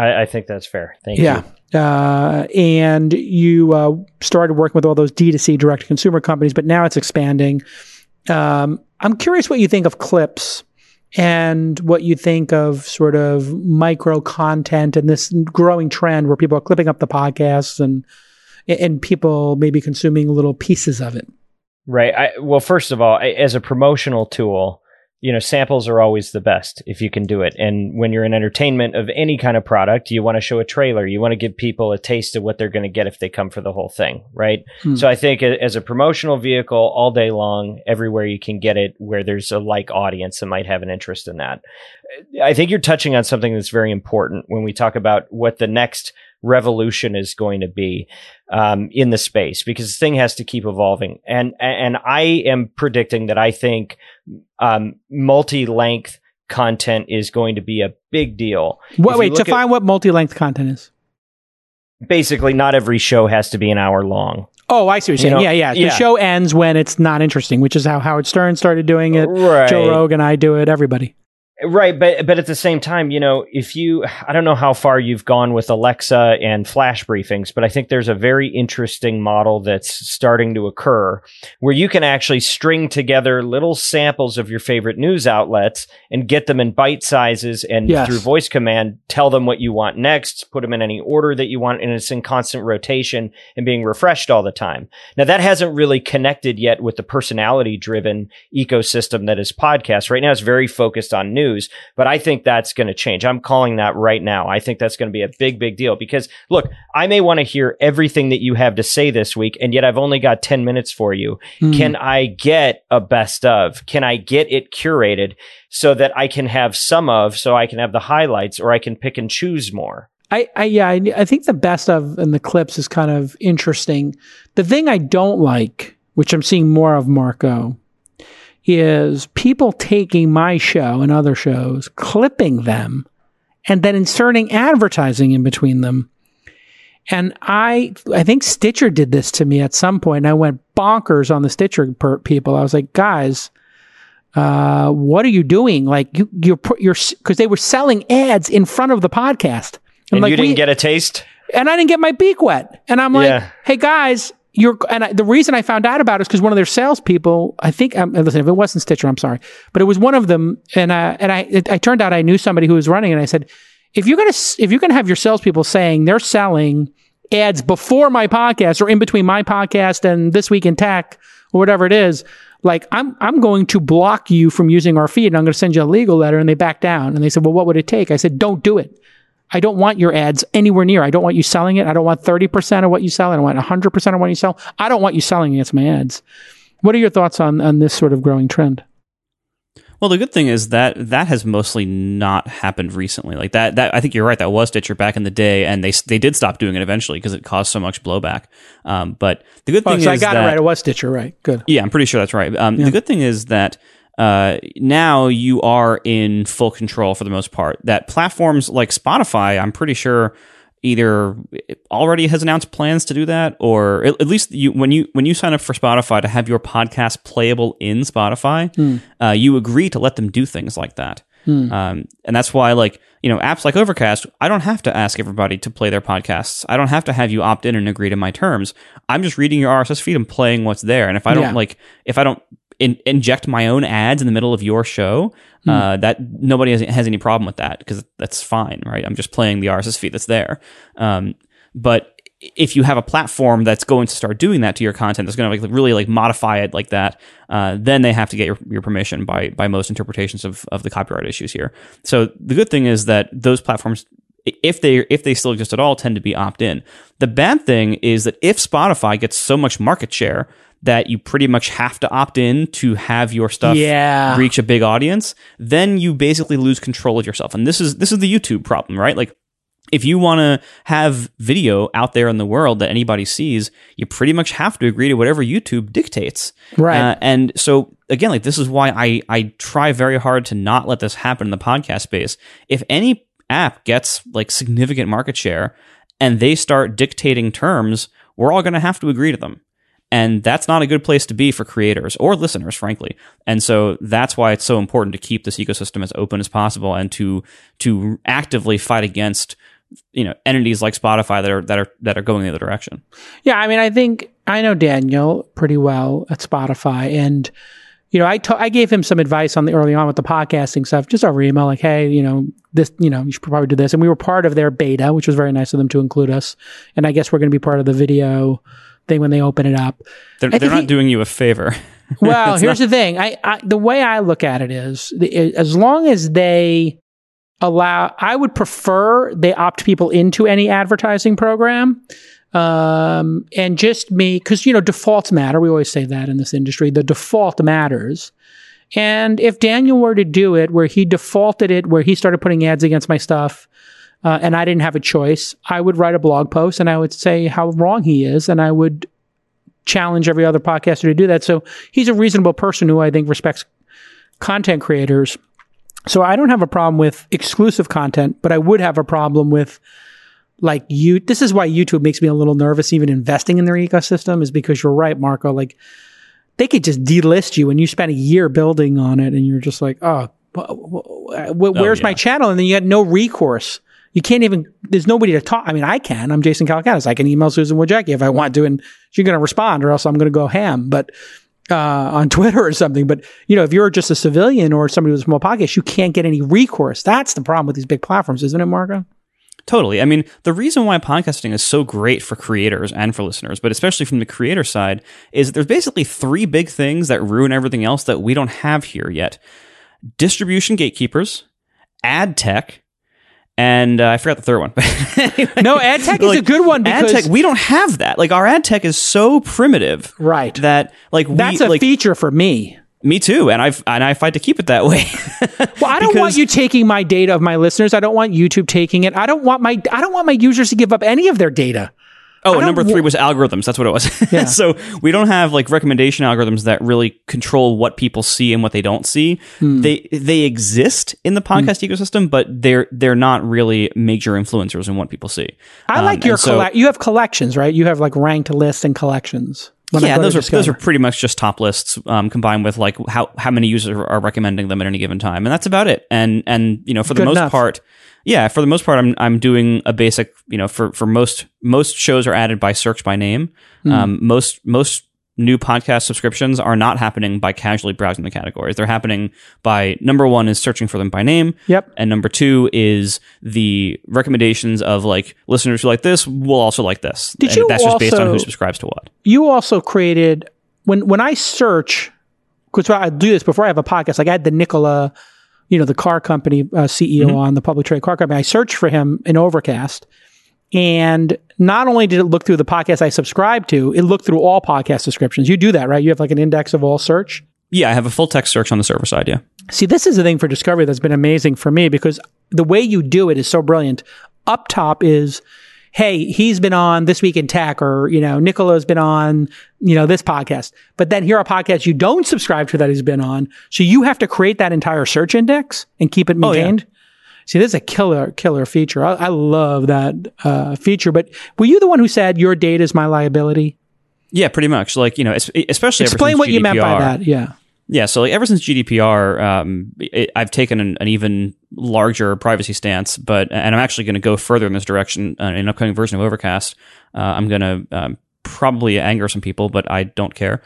I think that's fair. Thank you. And you started working with all those D2C direct-to-consumer companies, but now it's expanding. I'm curious what you think of clips and what you think of sort of micro content and this growing trend where people are clipping up the podcasts and people maybe consuming little pieces of it. Right. Well, first of all, as a promotional tool, you know, samples are always the best if you can do it. And when you're in entertainment of any kind of product, you want to show a trailer. You want to give people a taste of what they're going to get if they come for the whole thing, right? Hmm. So I think as a promotional vehicle, all day long, everywhere you can get it, where there's a like audience that might have an interest in that. I think you're touching on something that's very important when we talk about what the next revolution is going to be in the space, because the thing has to keep evolving. And I am predicting that I think multi-length content is going to be a big deal. Wait, define what multi-length content is. Basically, not every show has to be an hour long. Oh, I see what you're saying. The show ends when it's not interesting, which is how Howard Stern started doing it. Right. Joe Rogan, I do it, everybody. Right. But at the same time, you know, I don't know how far you've gone with Alexa and flash briefings, but I think there's a very interesting model that's starting to occur where you can actually string together little samples of your favorite news outlets and get them in bite sizes and through voice command, tell them what you want next, put them in any order that you want. And it's in constant rotation and being refreshed all the time. Now, that hasn't really connected yet with the personality driven ecosystem that is podcasts. Right now, it's very focused on news. But I think that's going to change. I'm calling that right now. I think that's going to be a big, big deal because, look, I may want to hear everything that you have to say this week, and yet I've only got 10 minutes for you. Mm. Can I get a best of? Can I get it curated so that I can have so I can have the highlights, or I can pick and choose more? I think the best of and the clips is kind of interesting. The thing I don't like, which I'm seeing more of, Marco, is people taking my show and other shows, clipping them, and then inserting advertising in between them. And I think Stitcher did this to me at some point, and I went bonkers on the Stitcher people. I was like, guys, what are you doing? Like, you're because they were selling ads in front of the podcast. And like, you didn't get a taste? And I didn't get my beak wet. And I'm like, hey, guys. The reason I found out about it is because one of their salespeople, I think, listen, if it wasn't Stitcher, I'm sorry, but it was one of them, and I turned out I knew somebody who was running, and I said, if you're gonna have your salespeople saying they're selling ads before my podcast or in between my podcast and This Week in Tech or whatever it is, like I'm going to block you from using our feed, and I'm going to send you a legal letter. And they backed down, and they said, well, what would it take? I said, don't do it. I don't want your ads anywhere near. I don't want you selling it. I don't want 30% of what you sell. I don't want 100% of what you sell. I don't want you selling against my ads. What are your thoughts on this sort of growing trend? Well, the good thing is that has mostly not happened recently. Like that I think you're right. That was Stitcher back in the day, and they did stop doing it eventually because it caused so much blowback. But the good thing is that it right. It was Stitcher, right? Good. Yeah, I'm pretty sure that's right. The good thing is that now you are in full control for the most part. That platforms like Spotify, I'm pretty sure, either already has announced plans to do that, or at least when you sign up for Spotify to have your podcast playable in Spotify, you agree to let them do things like that. And that's why, like, you know, apps like Overcast, I don't have to ask everybody to play their podcasts. I don't have to have you opt in and agree to my terms. I'm just reading your RSS feed and playing what's there. And if I don't inject my own ads in the middle of your show, that nobody has any problem with that, because that's fine, right? I'm just playing the RSS feed that's there. But if you have a platform that's going to start doing that to your content, that's going to really modify it like that, then they have to get your permission by most interpretations of the copyright issues here. So the good thing is that those platforms, if they still exist at all, tend to be opt-in. The bad thing is that if Spotify gets so much market share that you pretty much have to opt in to have your stuff reach a big audience, then you basically lose control of yourself. And this is the YouTube problem, right? Like, if you want to have video out there in the world that anybody sees, you pretty much have to agree to whatever YouTube dictates. Right. And so, again, like, this is why I try very hard to not let this happen in the podcast space. If any app gets significant market share and they start dictating terms, we're all going to have to agree to them. And that's not a good place to be for creators or listeners, frankly. And so that's why it's so important to keep this ecosystem as open as possible and to actively fight against you know, entities like Spotify that are going the other direction. Yeah, I mean, I think I know Daniel pretty well at Spotify, and you know, I gave him some advice on the early on with the podcasting stuff, just over email, like, hey, you know, this, you know, you should probably do this. And we were part of their beta, which was very nice of them to include us. And I guess we're going to be part of the video thing when they open it up. They're not doing you a favor. Well, here's the thing. I the way I look at it is, as long as they allow, I would prefer they opt people into any advertising program. And just me, because, you know, defaults matter. We always say that in this industry, the default matters. And if Daniel were to do it where he defaulted it, where he started putting ads against my stuff, and I didn't have a choice, I would write a blog post and I would say how wrong he is. And I would challenge every other podcaster to do that. So he's a reasonable person who I think respects content creators. So I don't have a problem with exclusive content, but I would have a problem with, like, you, this is why YouTube makes me a little nervous even investing in their ecosystem, is because you're right, Marco, like, they could just delist you and you spent a year building on it and you're just like, oh, where's my channel? And then you had no recourse. You can't even, there's nobody to talk. I mean, I can, I'm Jason Calacanis. I can email Susan Wojcicki if I want to, and she's going to respond, or else I'm going to go ham, but on Twitter or something. But, you know, if you're just a civilian or somebody with a small podcast, you can't get any recourse. That's the problem with these big platforms, isn't it, Marco? Totally. I mean, the reason why podcasting is so great for creators and for listeners, but especially from the creator side, is that there's basically three big things that ruin everything else that we don't have here yet. Distribution gatekeepers, ad tech, and I forgot the third one. No, ad tech is a good one, because ad tech, we don't have that. Like, our ad tech is so primitive, right? That, like, that's a feature for me. Me too, and I fight to keep it that way. Well, I don't want you taking my data of my listeners. I don't want YouTube taking it. I don't want my users to give up any of their data. Oh, number three was algorithms. That's what it was. Yeah. So we don't have, like, recommendation algorithms that really control what people see and what they don't see. They exist in the podcast ecosystem, but they're not really major influencers in what people see. I like you have collections, right? You have, like, ranked lists and collections. Yeah, those are pretty much just top lists combined with, like, how many users are recommending them at any given time, and that's about it. And you know, for the most part, yeah, I'm doing a basic, you know, for most shows are added by search by name. Most new podcast subscriptions are not happening by casually browsing the categories. They're happening by, number one is searching for them by name. Yep. And number two is the recommendations of, like, listeners who like this will also like this. That's just based on who subscribes to what. You also created, when I search, because I do this before I have a podcast, like, I had the Nikola, you know, the car company CEO on the public trade car company. I searched for him in Overcast. And not only did it look through the podcast I subscribed to, it looked through all podcast descriptions. You do that, right? You have, like, an index of all search? Yeah, I have a full text search on the server side, yeah. See, this is the thing for discovery that's been amazing for me, because the way you do it is so brilliant. Up top is, hey, he's been on This Week in Tech, or, you know, Nicolo's been on, you know, this podcast. But then here are podcasts you don't subscribe to that he's been on. So you have to create that entire search index and keep it maintained. Oh, yeah. See, this is a killer feature. I love that feature. But were you the one who said your data is my liability? Yeah, pretty much. Like, you know, especially explain what GDPR, you meant by that. Yeah. Yeah. So, like, ever since GDPR, I've taken an even larger privacy stance. And I'm actually going to go further in this direction in an upcoming version of Overcast. I'm going to probably anger some people, but I don't care.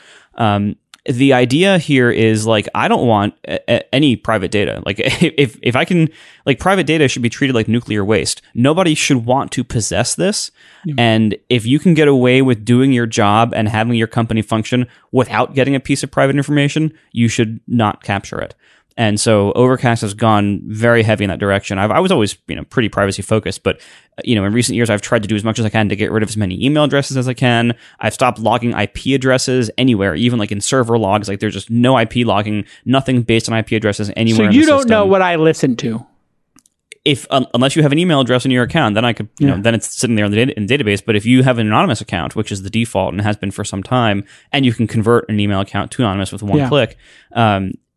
The idea here is, like, I don't want any private data. Like, if I can, like, private data should be treated like nuclear waste. Nobody should want to possess this. Mm-hmm. And if you can get away with doing your job and having your company function without getting a piece of private information, you should not capture it. And so Overcast has gone very heavy in that direction. I was always, you know, pretty privacy focused, but, you know, in recent years, I've tried to do as much as I can to get rid of as many email addresses as I can. I've stopped logging IP addresses anywhere, even, like, in server logs. Like, there's just no IP logging, nothing based on IP addresses anywhere. So you don't know what I listen to. If unless you have an email address in your account, then I could, you know, then it's sitting there in the database. But if you have an anonymous account, which is the default and has been for some time, and you can convert an email account to anonymous with one click,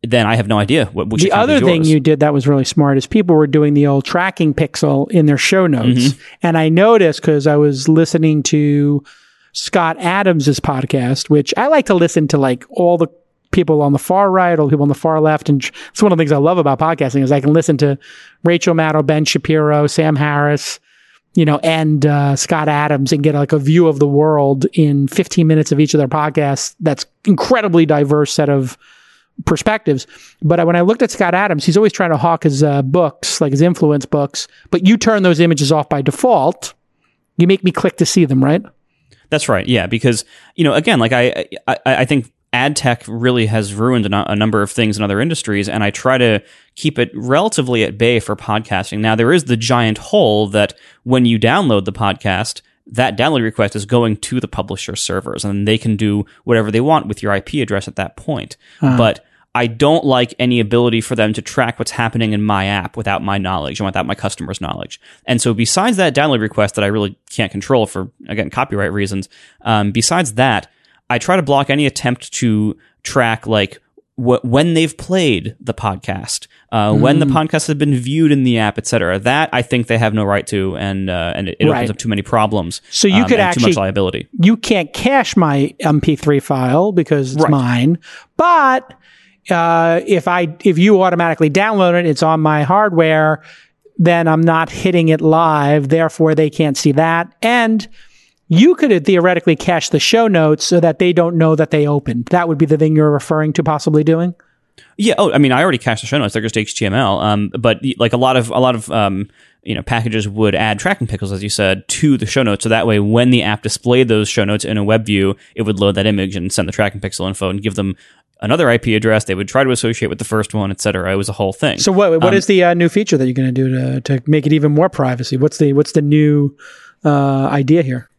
then I have no idea what which the other thing you did that was really smart is people were doing the old tracking pixel in their show notes. Mm-hmm. And I noticed, because I was listening to Scott Adams' podcast, which I like to listen to, like, all the people on the far right, all the people on the far left. And it's one of the things I love about podcasting is I can listen to Rachel Maddow, Ben Shapiro, Sam Harris, and Scott Adams and get like a view of the world in 15 minutes of each of their podcasts. That's incredibly diverse set of perspectives. But when I looked at Scott Adams, he's always trying to hawk his books, like his influence books, but you turn those images off by default. You make me click to see them, right? That's right. Yeah. Because, again, like I think ad tech really has ruined a number of things in other industries, and I try to keep it relatively at bay for podcasting. Now, there is the giant hole that when you download the podcast, that download request is going to the publisher servers, and they can do whatever they want with your IP address at that point. But I don't like any ability for them to track what's happening in my app without my knowledge and without my customer's knowledge. And so besides that download request that I really can't control for, again, copyright reasons, besides that, I try to block any attempt to track like when they've played the podcast, when the podcast has been viewed in the app, et cetera. That I think they have no right to, and it opens up too many problems. So you could actually, too much liability. You can't cache my MP3 file because it's mine, but... if you automatically download it, it's on my hardware, then I'm not hitting it live. Therefore, they can't see that. And you could theoretically cache the show notes so that they don't know that they opened. That would be the thing you're referring to possibly doing? Yeah. Oh, I mean, I already cached the show notes. They're just HTML. But like a lot of packages would add tracking pixels, as you said, to the show notes. So that way, when the app displayed those show notes in a web view, it would load that image and send the tracking pixel info and give them another IP address they would try to associate with the first one, et cetera. It was a whole thing. So what is the new feature that you're going to do to make it even more privacy? What's the new idea here?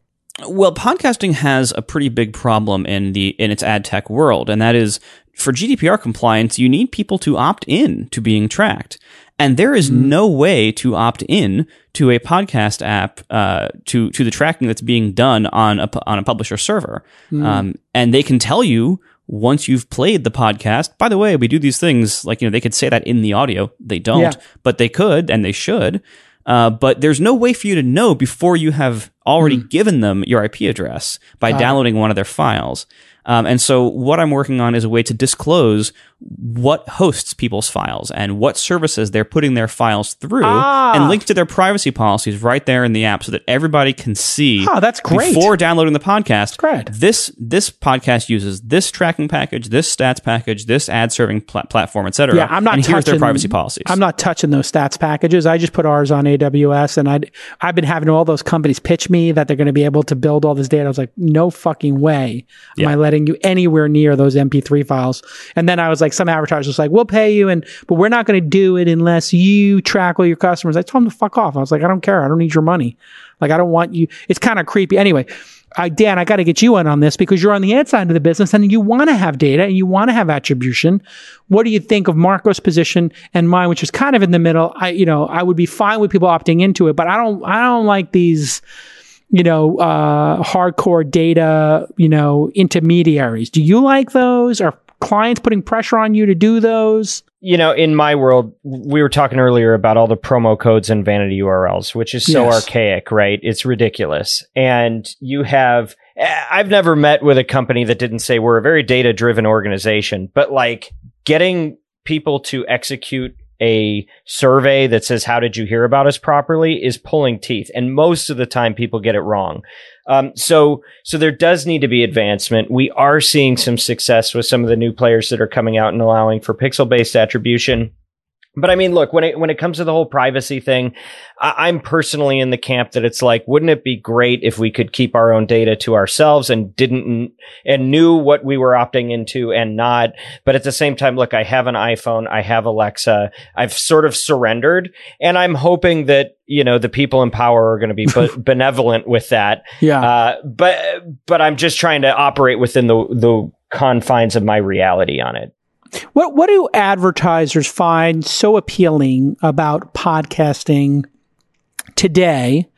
Well, podcasting has a pretty big problem in its ad tech world, and that is for GDPR compliance, you need people to opt in to being tracked. And there is no way to opt in to a podcast app to the tracking that's being done on a publisher server. And they can tell you once you've played the podcast, by the way, we do these things like, they could say that in the audio. They don't, but they could and they should. But there's no way for you to know before you have already given them your IP address by downloading one of their files. And so what I'm working on is a way to disclose what hosts people's files and what services they're putting their files through and link to their privacy policies right there in the app so that everybody can see that's great. Before downloading the podcast. Great. This podcast uses this tracking package, this stats package, this ad serving platform, et cetera. Yeah, I'm not and here's their privacy policies. I'm not touching those stats packages. I just put ours on AWS, and I've been having all those companies pitch me that they're going to be able to build all this data. I was like, no fucking way am I letting you anywhere near those MP3 files. And then I was like, some advertisers was like, we'll pay you, but we're not going to do it unless you track all your customers. I told them to fuck off. I was like, I don't care. I don't need your money. Like, I don't want you. It's kind of creepy. Anyway, Dan, I got to get you in on this because you're on the ad side of the business and you want to have data and you want to have attribution. What do you think of Marco's position and mine, which is kind of in the middle? I would be fine with people opting into it, but I don't like these, hardcore data, intermediaries. Do you like those? Are clients putting pressure on you to do those? In my world, we were talking earlier about all the promo codes and vanity URLs, which is so archaic, right? It's ridiculous. And I've never met with a company that didn't say we're a very data-driven organization, but like getting people to execute a survey that says, how did you hear about us properly is pulling teeth. And most of the time people get it wrong. So there does need to be advancement. We are seeing some success with some of the new players that are coming out and allowing for pixel-based attribution. But I mean, look, when it comes to the whole privacy thing, I'm personally in the camp that it's like, wouldn't it be great if we could keep our own data to ourselves and knew what we were opting into and not? But at the same time, look, I have an iPhone. I have Alexa. I've sort of surrendered, and I'm hoping that, the people in power are going to be benevolent with that. Yeah. But I'm just trying to operate within the confines of my reality on it. What do advertisers find so appealing about podcasting today,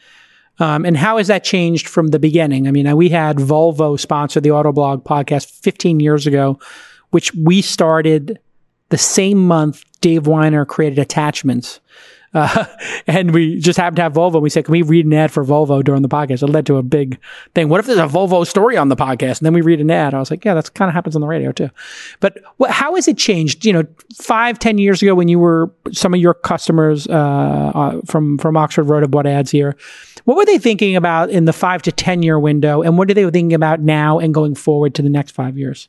and how has that changed from the beginning? I mean, we had Volvo sponsor the Autoblog podcast 15 years ago, which we started the same month Dave Weiner created Attachments. and we just happened to have Volvo. And we said, can we read an ad for Volvo during the podcast? It led to a big thing. What if there's a Volvo story on the podcast? And then we read an ad. I was like, yeah, that's kind of happens on the radio too. But how has it changed? You know, 5-10 years ago when you were, some of your customers from Oxford Road have bought ads here. What were they thinking about in the 5 to 10 year window? And what are they thinking about now and going forward to the next 5 years?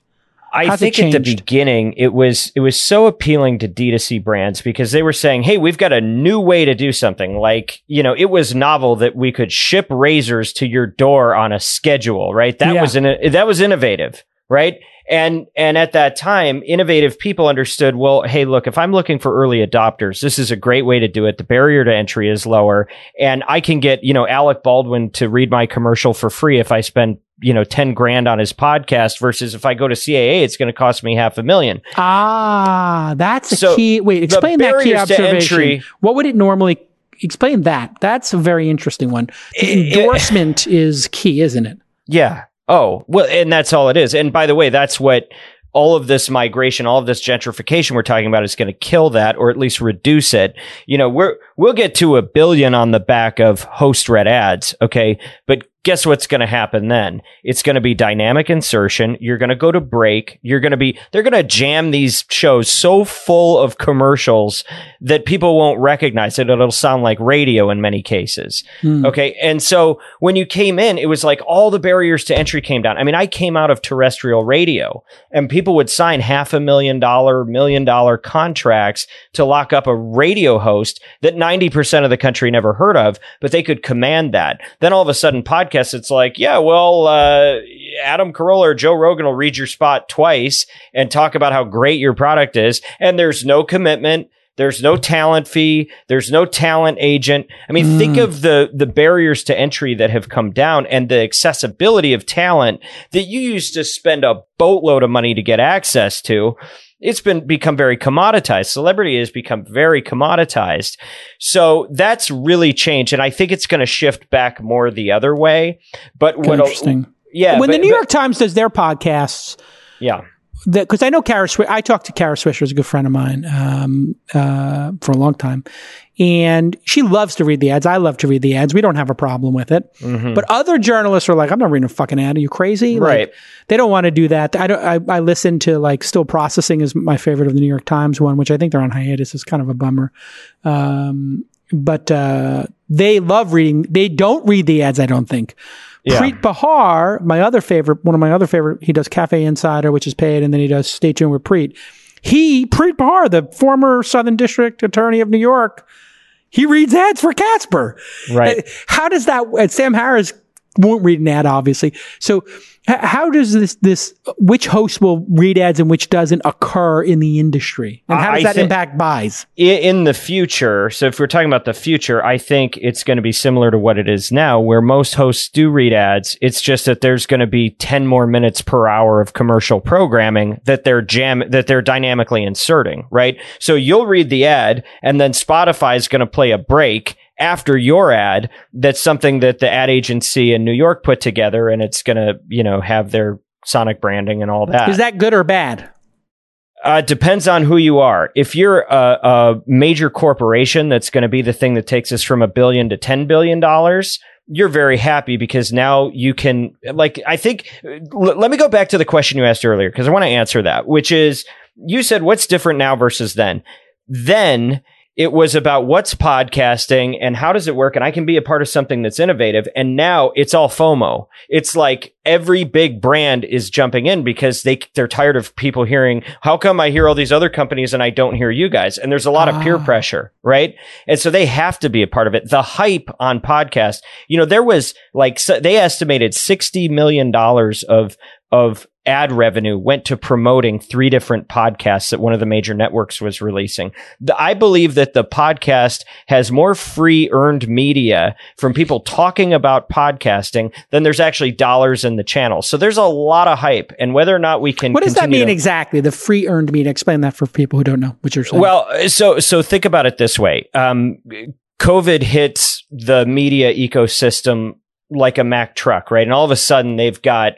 I think at the beginning, it was so appealing to D2C brands because they were saying, hey, we've got a new way to do something. Like, you know, it was novel that we could ship razors to your door on a schedule, right? That was innovative, right? And at that time, innovative people understood, well, hey, look, if I'm looking for early adopters, this is a great way to do it. The barrier to entry is lower. And I can get, you know, Alec Baldwin to read my commercial for free if I spend, you know, 10 grand on his podcast versus if I go to CAA, it's going to cost me $500,000. Ah, that's a key. Wait, explain that key observation. What would it normally explain that? That's a very interesting one. The endorsement is key, isn't it? Yeah. Oh, well, and that's all it is. And by the way, that's what all of this migration, all of this gentrification we're talking about is going to kill that, or at least reduce it. You know, we'll get to $1 billion on the back of host read ads. Okay. But guess what's going to happen then? It's going to be dynamic insertion. You're going to go to break. They're going to jam these shows so full of commercials that people won't recognize it. It'll sound like radio in many cases. Mm. Okay. And so when you came in, it was like all the barriers to entry came down. I mean, I came out of terrestrial radio and people would sign $500,000, $1 million contracts to lock up a radio host that 90% of the country never heard of, but they could command that. Then all of a sudden, it's like, yeah, well, Adam Carolla or Joe Rogan will read your spot twice and talk about how great your product is. And there's no commitment. There's no talent fee. There's no talent agent. I mean, think of the barriers to entry that have come down and the accessibility of talent that you used to spend a boatload of money to get access to. It's become very commoditized. Celebrity has become very commoditized. So that's really changed. And I think it's going to shift back more the other way. But what interesting. Yeah. When the New York Times does their podcasts. Yeah. Because I know Kara Swisher, I talked to Kara Swisher, is a good friend of mine for a long time. And she loves to read the ads. I love to read the ads. We don't have a problem with it. Mm-hmm. But other journalists are like, I'm not reading a fucking ad. Are you crazy? Right. Like, they don't want to do that. I listen to like Still Processing is my favorite of the New York Times one, which I think they're on hiatus. It's kind of a bummer. But they love reading. They don't read the ads, I don't think. Yeah. Preet Bharara, one of my other favorite, he does Cafe Insider, which is paid, and then he does Stay Tuned with Preet. Preet Bharara, the former Southern District Attorney of New York, he reads ads for Casper. Right. How does that, Sam Harris won't read an ad, obviously. So how does this, which host will read ads and which doesn't occur in the industry? And how does that impact buys? In the future, so if we're talking about the future, I think it's going to be similar to what it is now, where most hosts do read ads. It's just that there's going to be 10 more minutes per hour of commercial programming that they're dynamically inserting, right? So you'll read the ad and then Spotify is going to play a break after your ad. That's something that the ad agency in New York put together, and it's going to, you know, have their sonic branding and all that. Is that good or bad? Depends on who you are. If you're a major corporation, that's going to be the thing that takes us from $1 billion to $10 billion. You're very happy because now you can, like, I think, let me go back to the question you asked earlier, because I want to answer that, which is, you said, what's different now versus then? Then it was about what's podcasting and how does it work? And I can be a part of something that's innovative. And now it's all FOMO. It's like every big brand is jumping in because they're tired of people hearing, how come I hear all these other companies and I don't hear you guys? And there's a lot of peer pressure, right? And so they have to be a part of it. The hype on podcast, you know, there was like, they estimated $60 million of ad revenue went to promoting 3 different podcasts that one of the major networks was releasing. I believe that the podcast has more free earned media from people talking about podcasting than there's actually dollars in the channel. So there's a lot of hype, and whether or not we can. What does that mean exactly? The free earned media. Explain that for people who don't know what you're saying. Well, so think about it this way. COVID hits the media ecosystem like a Mack truck, right? And all of a sudden they've got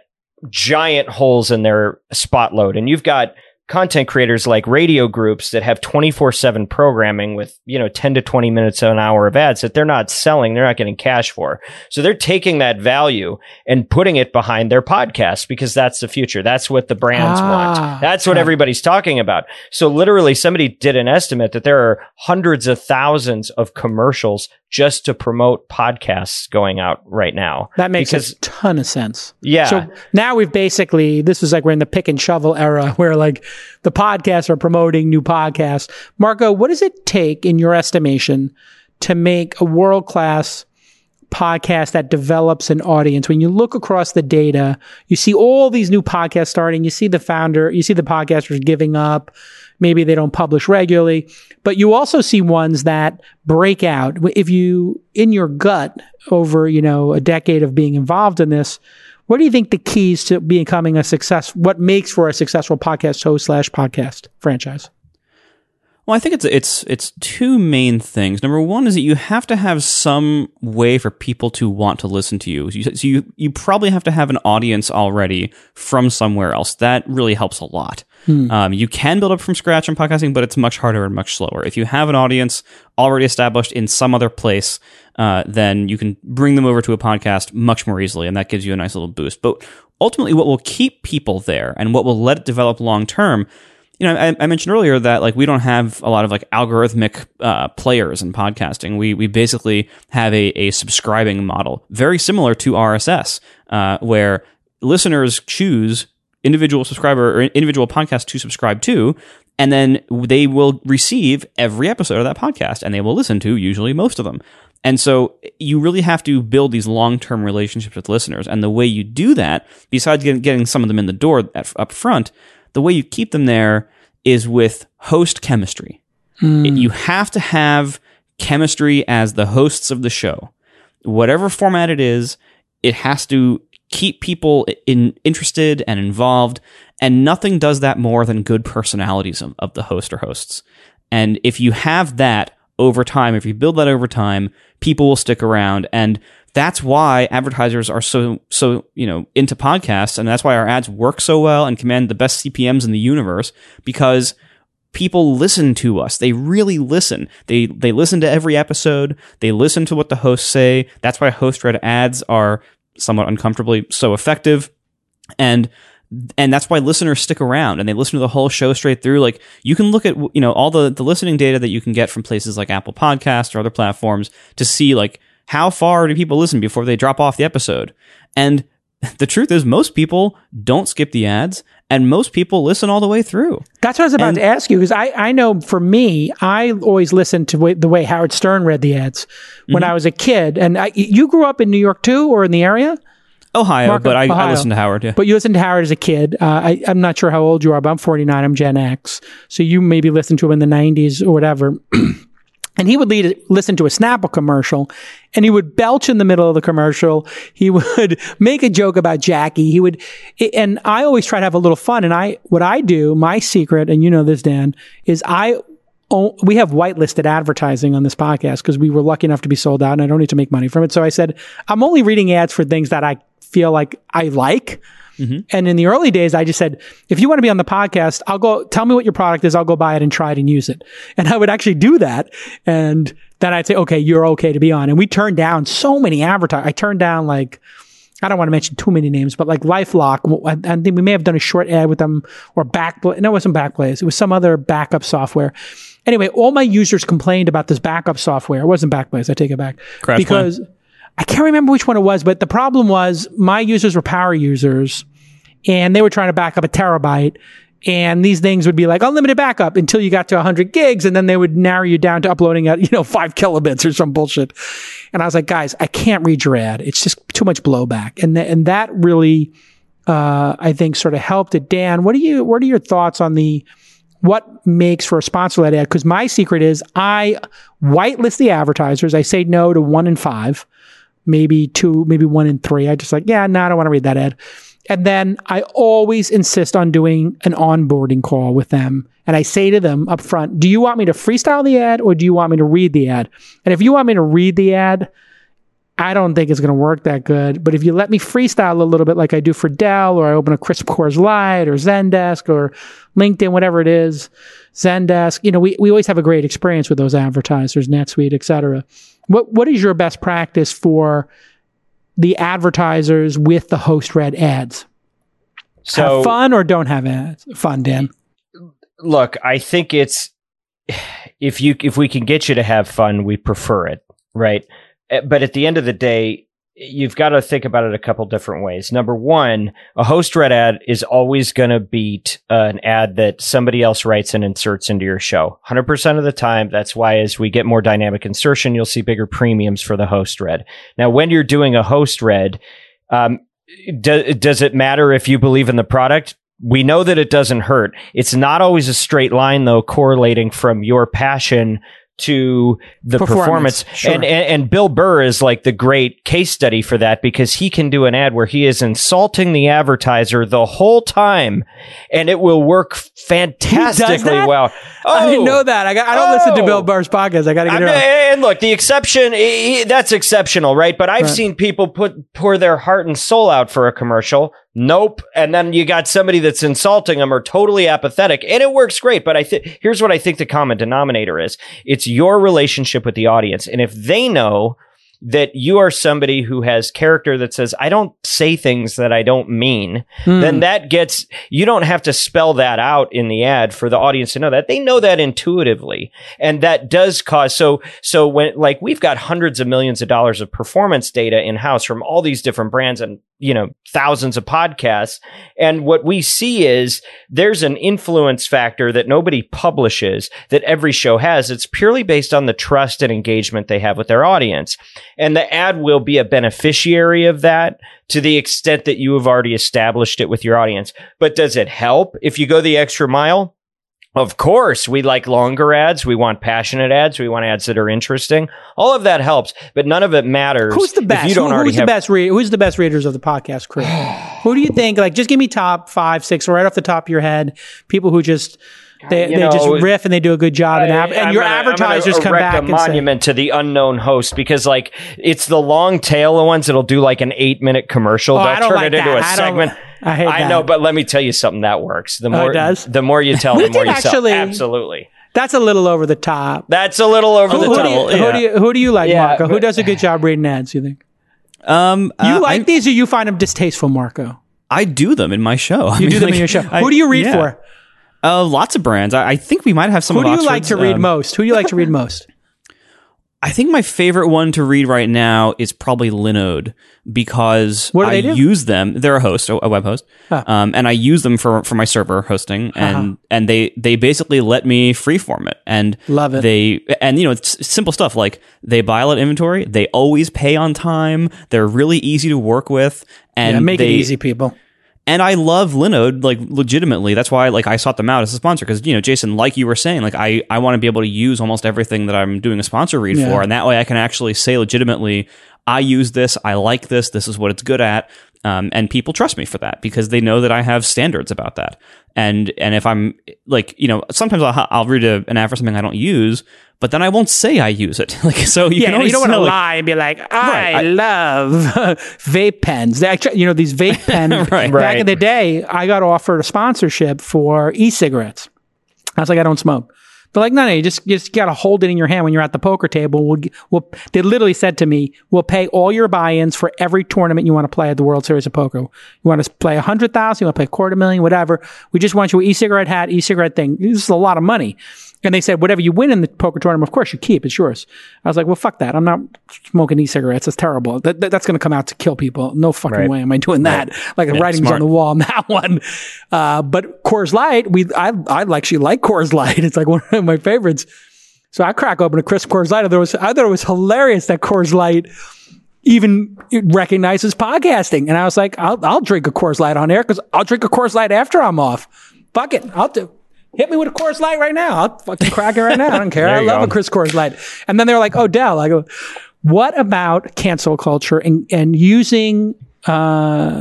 giant holes in their spot load. And you've got content creators like radio groups that have 24/7 programming with, 10 to 20 minutes an hour of ads that they're not selling, they're not getting cash for. So they're taking that value and putting it behind their podcast because that's the future. That's what the brands want. That's what everybody's talking about. So literally somebody did an estimate that there are hundreds of thousands of commercials just to promote podcasts going out right now. That makes a ton of sense. Yeah. So now we've basically, this is like we're in the pick and shovel era where like the podcasts are promoting new podcasts. Marco, what does it take in your estimation to make a world-class podcast that develops an audience? When you look across the data, you see all these new podcasts starting, you see the founder, you see the podcasters giving up, maybe they don't publish regularly, but you also see ones that break out. If you, in your gut, over, a decade of being involved in this, what do you think the keys to becoming a success, what makes for a successful podcast host / podcast franchise? Well, I think it's two main things. Number one is that you have to have some way for people to want to listen to you. So you probably have to have an audience already from somewhere else. That really helps a lot. You can build up from scratch in podcasting, but it's much harder and much slower. If you have an audience already established in some other place, then you can bring them over to a podcast much more easily, and that gives you a nice little boost. But ultimately, what will keep people there and what will let it develop long term, I mentioned earlier that we don't have a lot of algorithmic players in podcasting. We basically have a subscribing model, very similar to RSS, where listeners choose individual subscriber or individual podcast to subscribe to, and then they will receive every episode of that podcast, and they will listen to usually most of them. And so you really have to build these long-term relationships with listeners. And the way you do that, besides getting some of them in the door up front, the way you keep them there is with host chemistry. You have to have chemistry as the hosts of the show. Whatever format it is, it has to keep people interested and involved, and nothing does that more than good personalities of the host or hosts. And if you have that over time, if you build that over time, people will stick around, and that's why advertisers are so into podcasts, and that's why our ads work so well and command the best CPMs in the universe, because people listen to us. They really listen. They listen to every episode. They listen to what the hosts say. That's why host-read ads are somewhat uncomfortably so effective, and that's why listeners stick around, and they listen to the whole show straight through. You can look at all the listening data that you can get from places like Apple Podcasts or other platforms to see how far do people listen before they drop off the episode. And the truth is, most people don't skip the ads, and most people listen all the way through. That's what I was about to ask you, because I know for me, I always listened to the way Howard Stern read the ads when I was a kid. And you grew up in New York too, or in the area? Ohio, Marco, but Ohio. I listened to Howard, yeah. But you listened to Howard as a kid. I'm not sure how old you are, but I'm 49. I'm Gen X. So you maybe listened to him in the 90s or whatever. And he would listen to a Snapple commercial, and he would belch in the middle of the commercial. He would make a joke about Jackie. And I always try to have a little fun. And what I do, my secret, and you know this, Dan, is we have whitelisted advertising on this podcast because we were lucky enough to be sold out, and I don't need to make money from it. So I said, I'm only reading ads for things that I feel like I like. Mm-hmm. And in the early days, I just said, if you want to be on the podcast, I'll go, tell me what your product is. I'll go buy it and try it and use it. And I would actually do that. And then I'd say, okay, you're okay to be on. And we turned down so many advertisers. I turned down I don't want to mention too many names, but LifeLock. I think we may have done a short ad with them, or Backblaze. No, it wasn't Backblaze. It was some other backup software. Anyway, all my users complained about this backup software. It wasn't Backblaze. I take it back. Crash because... Plan. I can't remember which one it was, but the problem was my users were power users, and they were trying to back up a terabyte, and these things would be unlimited backup until you got to 100 gigs, and then they would narrow you down to uploading at 5 kilobits or some bullshit. And I was like, guys, I can't read your ad. It's just too much blowback. And that really, I think, sort of helped it. Dan, what are your thoughts on what makes for a sponsor-led ad? Because my secret is I whitelist the advertisers. I say no to 1 in 5. Maybe 2, maybe 1 in 3. I just I don't want to read that ad. And then I always insist on doing an onboarding call with them. And I say to them up front, do you want me to freestyle the ad or do you want me to read the ad? And if you want me to read the ad, I don't think it's going to work that good. But if you let me freestyle a little bit like I do for Dell, or I open a crisp Coors Light or Zendesk or LinkedIn, whatever it is, Zendesk, you know, we always have a great experience with those advertisers, NetSuite, et cetera. What is your best practice for the advertisers with the host read ads? So, have fun or don't have ads? Fun, Dan. Look, I think it's, if we can get you to have fun, we prefer it, right? But at the end of the day, you've got to think about it a couple different ways. Number one, a host read ad is always going to beat an ad that somebody else writes and inserts into your show 100% of the time. That's why as we get more dynamic insertion, you'll see bigger premiums for the host read. Now, when you're doing a host read, does it matter if you believe in the product? We know that it doesn't hurt. It's not always a straight line, though, correlating from your passion to the performance. Sure. And Bill Burr is like the great case study for that, because he can do an ad where he is insulting the advertiser the whole time and it will work fantastically well. Oh, I didn't know that. I don't listen to Bill Burr's podcast. I got to get it on. And look, the exception, that's exceptional, right? But I've seen people pour their heart and soul out for a commercial. Nope. And then you got somebody that's insulting them or totally apathetic, and it works great. But here's what I think the common denominator is. It's your relationship with the audience. And if they know that you are somebody who has character that says, I don't say things that I don't mean, then that gets, you don't have to spell that out in the ad for the audience to know that. They know that intuitively. And that does cause, so when, like, we've got hundreds of millions of dollars of performance data in-house from all these different brands and, you know, thousands of podcasts. And what we see is there's an influence factor that nobody publishes that every show has. It's purely based on the trust and engagement they have with their audience. And the ad will be a beneficiary of that to the extent that you have already established it with your audience. But does it help if you go the extra mile? Of course, we like longer ads. We want passionate ads. We want ads that are interesting. All of that helps, but none of it matters. Who's the best? If you don't who's the best readers of the podcast crew? Who do you think? Like, just give me top 5, 6 right off the top of your head. People who just. They just riff and they do a good job, and your advertisers come back and say, monument to the unknown host, because like it's the long tail of ones that'll do like an 8-minute commercial. They'll turn it into a segment. I hate that. I know, but let me tell you something that works. The more you tell, the more you sell. Absolutely. That's a little over the top. Who do you, who do you like, Marco? Who does a good job reading ads, you think? You like these, or you find them distasteful, Marco? I do them in my show. You do them in your show. Who do you read for? Lots of brands. I think we might have some. Who do you like to read most? I think my favorite one to read right now is probably Linode, because I use them. They're a host, a web host, and I use them for my server hosting, and they basically let me freeform it, and love it. It's simple stuff like they buy a lot of inventory, they always pay on time, they're really easy to work with, and make it easy, people. And I love Linode, like, legitimately. That's why, like, I sought them out as a sponsor, because, you know, Jason, like you were saying, like, I want to be able to use almost everything that I'm doing a sponsor read for, and that way I can actually say legitimately, I use this, I like this, this is what it's good at, and people trust me for that because they know that I have standards about that. And if I'm, like, you know, sometimes I'll read an ad for something I don't use, but then I won't say I use it. Like, so you don't want to lie and be like, I love vape pens. These vape pens. Back in the day, I got offered a sponsorship for e-cigarettes. I was like, I don't smoke. They're like, no, you just got to hold it in your hand when you're at the poker table. They literally said to me, we'll pay all your buy-ins for every tournament you want to play at the World Series of Poker. You want to play 100,000, you want to play $250,000, whatever. We just want you an e-cigarette hat, e-cigarette thing. This is a lot of money. And they said, whatever you win in the poker tournament, of course you keep. It's yours. I was like, well, fuck that. I'm not smoking e-cigarettes. It's terrible. That's going to come out to kill people. No fucking way am I doing that. Like, the writing's on the wall on that one. But Coors Light, I actually like Coors Light. It's like one of my favorites. So I crack open a crisp Coors Light. I thought it was hilarious that Coors Light even recognizes podcasting. And I was like, I'll drink a Coors Light on air, because I'll drink a Coors Light after I'm off. Fuck it. Hit me with a Coors Light right now. I'll fucking crack it right now. I don't care. I love a Chris Coors Light. And then they're like, oh, Dell. I go, what about cancel culture and using Dan?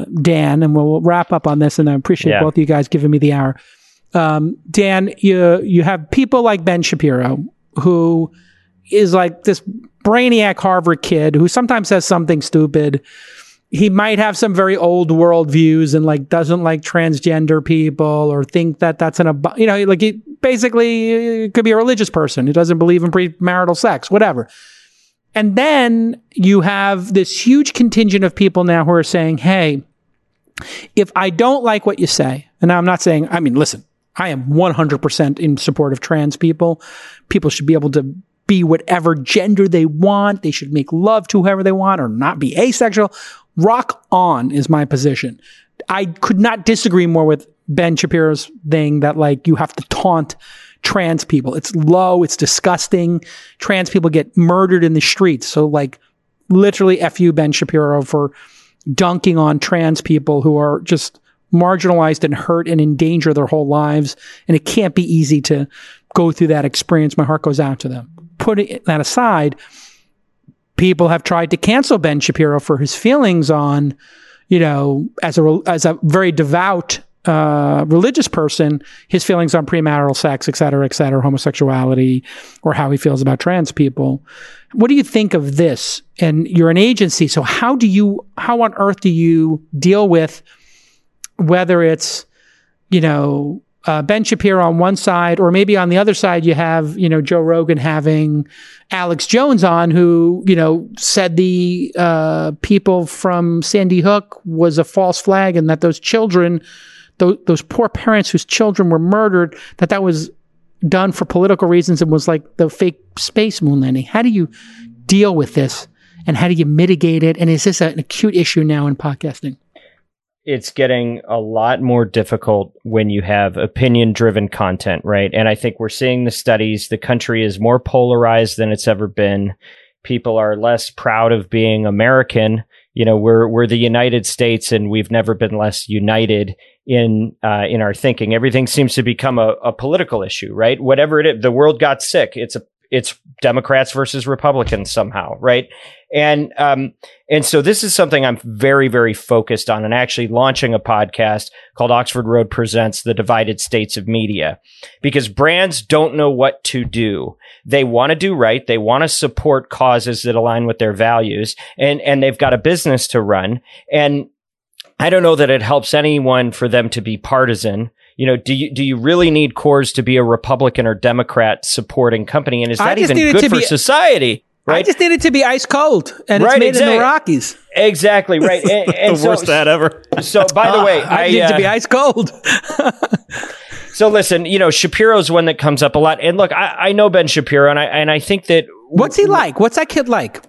And we'll wrap up on this. And I appreciate both of you guys giving me the hour. Dan, you have people like Ben Shapiro who is like this brainiac Harvard kid who sometimes says something stupid. He might have some very old world views and like doesn't like transgender people or think that that's he basically could be a religious person who doesn't believe in premarital sex, whatever. And then you have this huge contingent of people now who are saying, hey, if I don't like what you say, and I'm not saying, I mean, listen, I am 100% in support of trans people. People should be able to be whatever gender they want. They should make love to whoever they want or not be asexual. Rock on is my position. I could not disagree more with Ben Shapiro's thing that like you have to taunt trans people. It's low. It's disgusting. Trans people get murdered in the streets. So like literally F you, Ben Shapiro, for dunking on trans people who are just marginalized and hurt and endanger their whole lives. And it can't be easy to go through that experience. My heart goes out to them. Putting that aside, people have tried to cancel Ben Shapiro for his feelings on, you know, as a very devout religious person, his feelings on premarital sex, et cetera, homosexuality, or how he feels about trans people. What do you think of this? And you're an agency, so how on earth do you deal with whether it's, you know, Ben Shapiro on one side, or maybe on the other side, you have, you know, Joe Rogan having Alex Jones on, who, you know, said the people from Sandy Hook was a false flag, and that those children, those poor parents whose children were murdered, that was done for political reasons and was like the fake space moon landing. How do you deal with this, and how do you mitigate it? And is this an acute issue now in podcasting? It's getting a lot more difficult when you have opinion-driven content, right? And I think we're seeing the studies. The country is more polarized than it's ever been. People are less proud of being American. You know, we're the United States, and we've never been less united in our thinking. Everything seems to become a political issue, right? Whatever it is, the world got sick. It's Democrats versus Republicans somehow, right? And so this is something I'm very, very focused on, and actually launching a podcast called Oxford Road Presents The Divided States of Media, because brands don't know what to do. They want to do right. They want to support causes that align with their values, and they've got a business to run. And I don't know that it helps anyone for them to be partisan. You know, do you really need Coors to be a Republican or Democrat supporting company? And is that even good for society? Right? I just need it to be ice cold, and right, it's made in the Rockies. Exactly, right. And the worst ad ever. So, by the way, I need to be ice cold. So, listen, you know, Shapiro's one that comes up a lot. And look, I know Ben Shapiro, and I think that... What's he like? What's that kid like?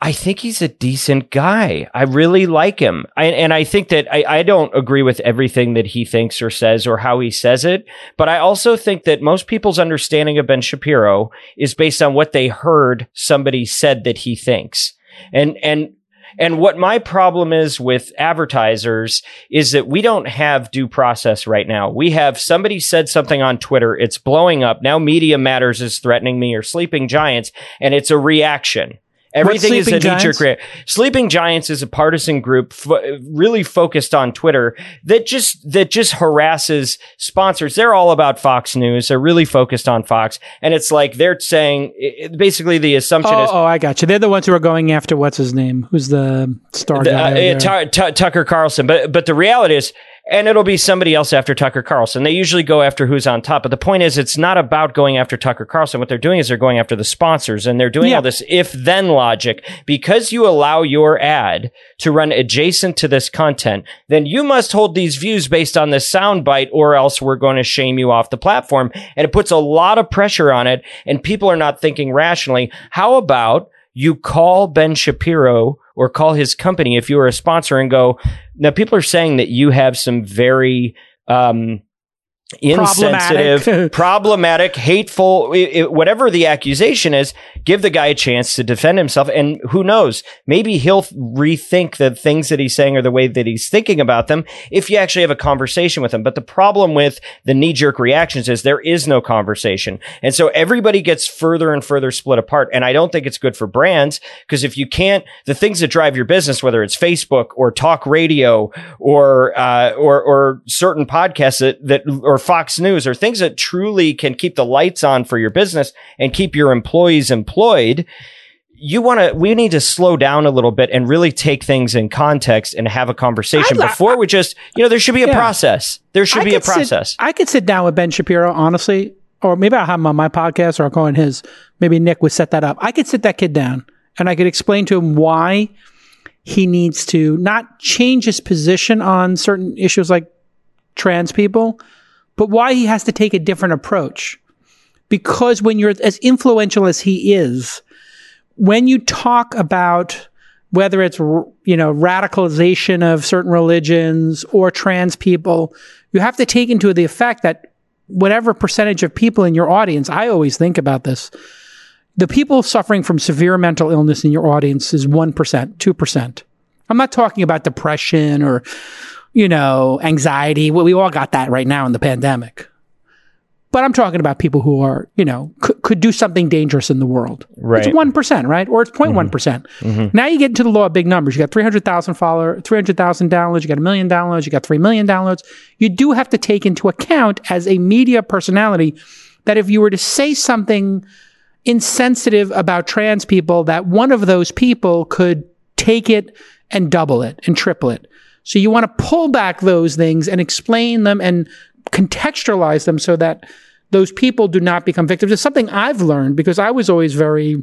I think he's a decent guy. I really like him. And I think that I don't agree with everything that he thinks or says or how he says it. But I also think that most people's understanding of Ben Shapiro is based on what they heard somebody said that he thinks. And what my problem is with advertisers is that we don't have due process right now. We have somebody said something on Twitter. It's blowing up. Now Media Matters is threatening me, or Sleeping Giants. And it's a reaction. Everything is a knee-jerk reaction. Sleeping Giants is a partisan group really focused on Twitter that just harasses sponsors. They're all about Fox News. They're really focused on Fox. And it's like they're saying, basically the assumption is... Oh, I got you. They're the ones who are going after what's-his-name, who's the star guy. Tucker Carlson. But the reality is... And it'll be somebody else after Tucker Carlson. They usually go after who's on top. But the point is, it's not about going after Tucker Carlson. What they're doing is they're going after the sponsors, and they're doing all this if-then logic. Because you allow your ad to run adjacent to this content, then you must hold these views based on this soundbite, or else we're going to shame you off the platform. And it puts a lot of pressure on it, and people are not thinking rationally. How about you call Ben Shapiro or call his company if you are a sponsor and go, now people are saying that you have some very insensitive, problematic, hateful, whatever the accusation is, give the guy a chance to defend himself. And who knows, maybe he'll rethink the things that he's saying or the way that he's thinking about them if you actually have a conversation with him. But the problem with the knee-jerk reactions is there is no conversation. And so everybody gets further and further split apart. And I don't think it's good for brands, because if you can't, the things that drive your business, whether it's Facebook or talk radio or certain podcasts that or or Fox News or things that truly can keep the lights on for your business and keep your employees employed, we need to slow down a little bit and really take things in context and have a conversation before we just, there should be a process. There should be a process. I could sit down with Ben Shapiro, honestly, or maybe I'll have him on my podcast or I'll go on his. Maybe Nick would set that up. I could sit that kid down and I could explain to him why he needs to not change his position on certain issues like trans people, but why he has to take a different approach. Because when you're as influential as he is, when you talk about whether it's, radicalization of certain religions or trans people, you have to take into the effect that whatever percentage of people in your audience, I always think about this, the people suffering from severe mental illness in your audience is 1%, 2%. I'm not talking about depression or, anxiety. Well, we all got that right now in the pandemic. But I'm talking about people who are, could do something dangerous in the world. Right. It's 1%, right? Or it's 0.1%. Mm-hmm. Now you get into the law of big numbers. You got 300,000 followers, 300,000 downloads. You got 1 million downloads. You got 3 million downloads. You do have to take into account as a media personality that if you were to say something insensitive about trans people, that one of those people could take it and double it and triple it. So you want to pull back those things and explain them and contextualize them so that those people do not become victims. It's something I've learned because I was always very,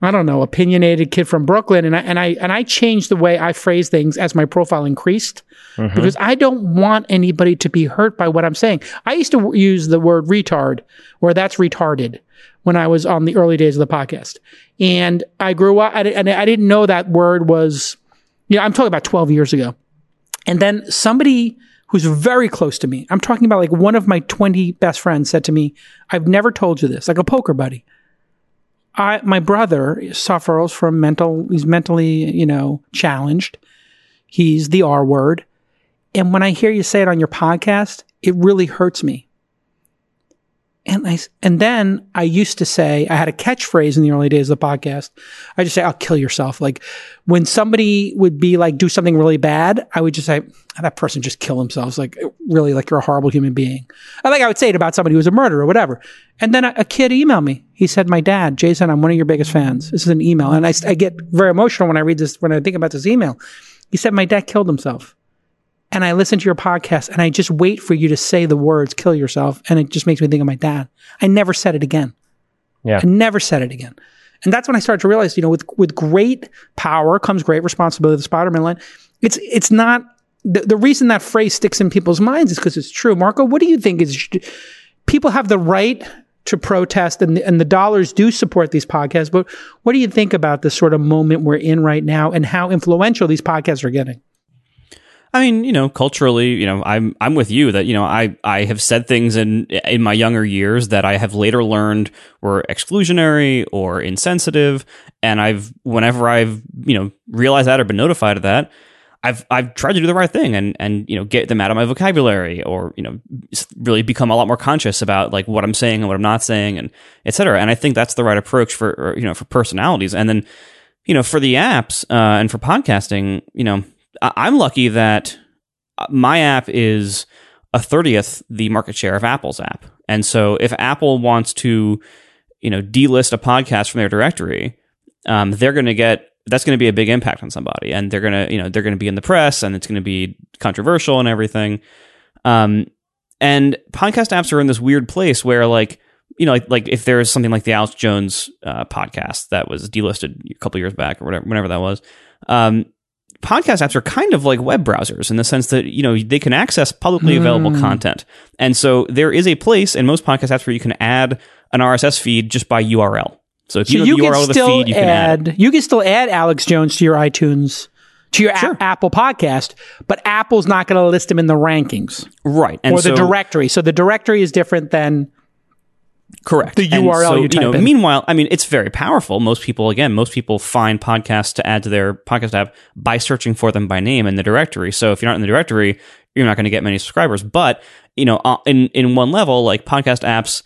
opinionated kid from Brooklyn. And I changed the way I phrase things as my profile increased because I don't want anybody to be hurt by what I'm saying. I used to use the word retard or that's retarded when I was on the early days of the podcast. And I grew up and I didn't know that word was, I'm talking about 12 years ago. And then somebody who's very close to me, I'm talking about like one of my 20 best friends said to me, I've never told you this, like a poker buddy. My brother suffers from he's mentally, challenged. He's the R word. And when I hear you say it on your podcast, it really hurts me. And then I used to say, I had a catchphrase in the early days of the podcast. I just say, I'll kill yourself. Like when somebody would be like, do something really bad, I would just say, that person just kill themselves. Like really, like you're a horrible human being. I would say it about somebody who was a murderer or whatever. And then a kid emailed me. He said, my dad, Jason, I'm one of your biggest fans. This is an email. And I get very emotional when I read this, when I think about this email. He said, my dad killed himself. And I listen to your podcast and I just wait for you to say the words, kill yourself. And it just makes me think of my dad. I never said it again. Yeah. I never said it again. And that's when I started to realize, with great power comes great responsibility, the Spider-Man line. It's not, the reason that phrase sticks in people's minds is because it's true. Marco, what do you think is, people have the right to protest and the dollars do support these podcasts, but what do you think about this sort of moment we're in right now and how influential these podcasts are getting? I mean, culturally, I'm with you that, I have said things in my younger years that I have later learned were exclusionary or insensitive. And whenever I've realized that or been notified of that, I've tried to do the right thing and get them out of my vocabulary or, really become a lot more conscious about like what I'm saying and what I'm not saying and et cetera. And I think that's the right approach for personalities. And then, for the apps, and for podcasting, I'm lucky that my app is 1/30 the market share of Apple's app. And so if Apple wants to, delist a podcast from their directory, that's going to be a big impact on somebody. And they're going to be in the press and it's going to be controversial and everything. And podcast apps are in this weird place where like if there's something like the Alex Jones podcast that was delisted a couple years back or whatever, whenever that was, podcast apps are kind of like web browsers in the sense that, they can access publicly available content. And so there is a place in most podcast apps where you can add an RSS feed just by URL. So if you know the URL of the feed, you can add it. You can still add Alex Jones to your iTunes, to your Apple podcast, but Apple's not going to list them in the rankings. Right. And or the directory. So the directory is different than... Correct. The URL you type in. Meanwhile, it's very powerful. Most people find podcasts to add to their podcast app by searching for them by name in the directory. So if you're not in the directory, you're not going to get many subscribers. But, in one level, like podcast apps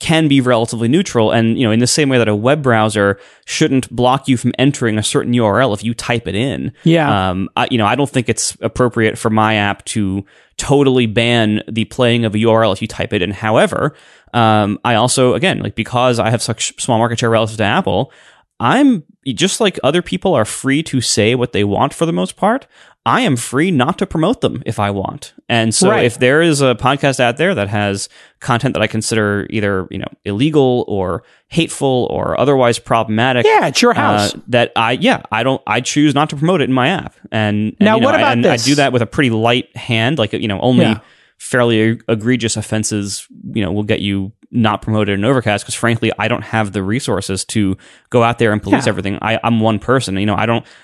can be relatively neutral. And, you know, in the same way that a web browser shouldn't block you from entering a certain URL if you type it in. Yeah. I don't think it's appropriate for my app to totally ban the playing of a URL if you type it in. However, I also, again, like, because I have such small market share relative to Apple, I'm just like other people are free to say what they want for the most part. I am free not to promote them if I want. And so If there is a podcast out there that has content that I consider either, you know, illegal or hateful or otherwise problematic. Yeah, it's your house. I choose not to promote it in my app. And now, what about this? I do that with a pretty light hand, like, you know, only fairly egregious offenses, you know, will get you not promoted in Overcast, because frankly, I don't have the resources to go out there and police everything. I'm one person, you know,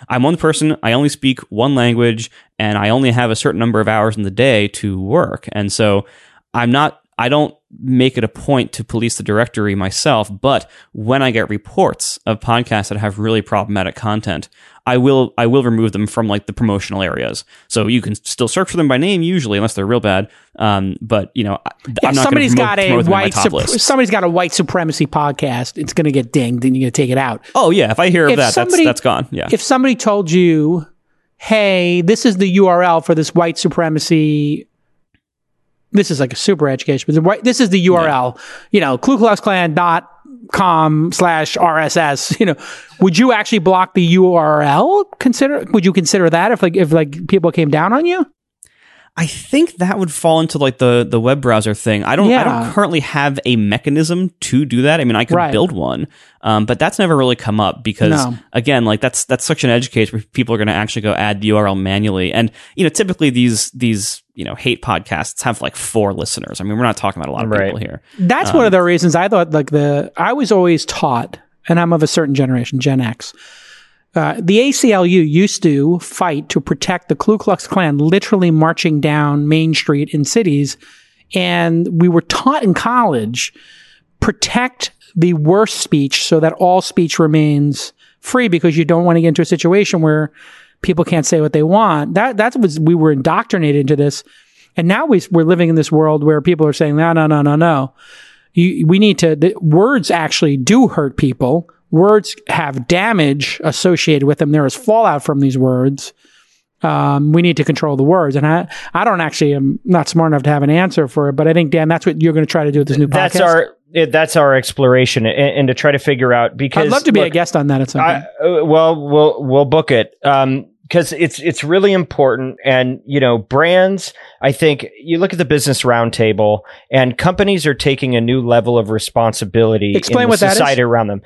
I'm one person. I only speak one language and I only have a certain number of hours in the day to work. And so I don't make it a point to police the directory myself, but when I get reports of podcasts that have really problematic content, I will remove them from like the promotional areas. So you can still search for them by name usually, unless they're real bad. But you know, I'm not going to promote them on my top list. If somebody's got a white supremacy podcast, it's going to get dinged, and you're going to take it out. Oh yeah, if I hear of that, that's gone. Yeah. If somebody told you, "Hey, this is the URL for this white supremacy." This is like a super education, but this is the URL, you know, KluKluXKlan.com/RSS, you know, would you actually block the URL? Would you consider that if people came down on you? I think that would fall into like the web browser thing. I don't currently have a mechanism to do that. I mean, I could build one, but that's never really come up because again, like that's such an edge case where people are going to actually go add the URL manually. And, you know, typically these, you know, hate podcasts have like 4 listeners. I mean, we're not talking about a lot of people here. That's one of the reasons I thought I was always taught, and I'm of a certain generation, Gen X. The ACLU used to fight to protect the Ku Klux Klan literally marching down Main Street in cities. And we were taught in college, protect the worst speech so that all speech remains free, because you don't want to get into a situation where people can't say what they want. We were indoctrinated into this. And now we're living in this world where people are saying, no. Words actually do hurt people. Words have damage associated with them. There is fallout from these words. We need to control the words. And I'm not smart enough to have an answer for it, but I think, Dan, that's what you're going to try to do with this new podcast. That's our exploration, and to try to figure out, because I'd love to be a guest on that at some point. We'll book it. Because it's really important. And, you know, brands, I think you look at the Business Roundtable, and companies are taking a new level of responsibility in the society around them.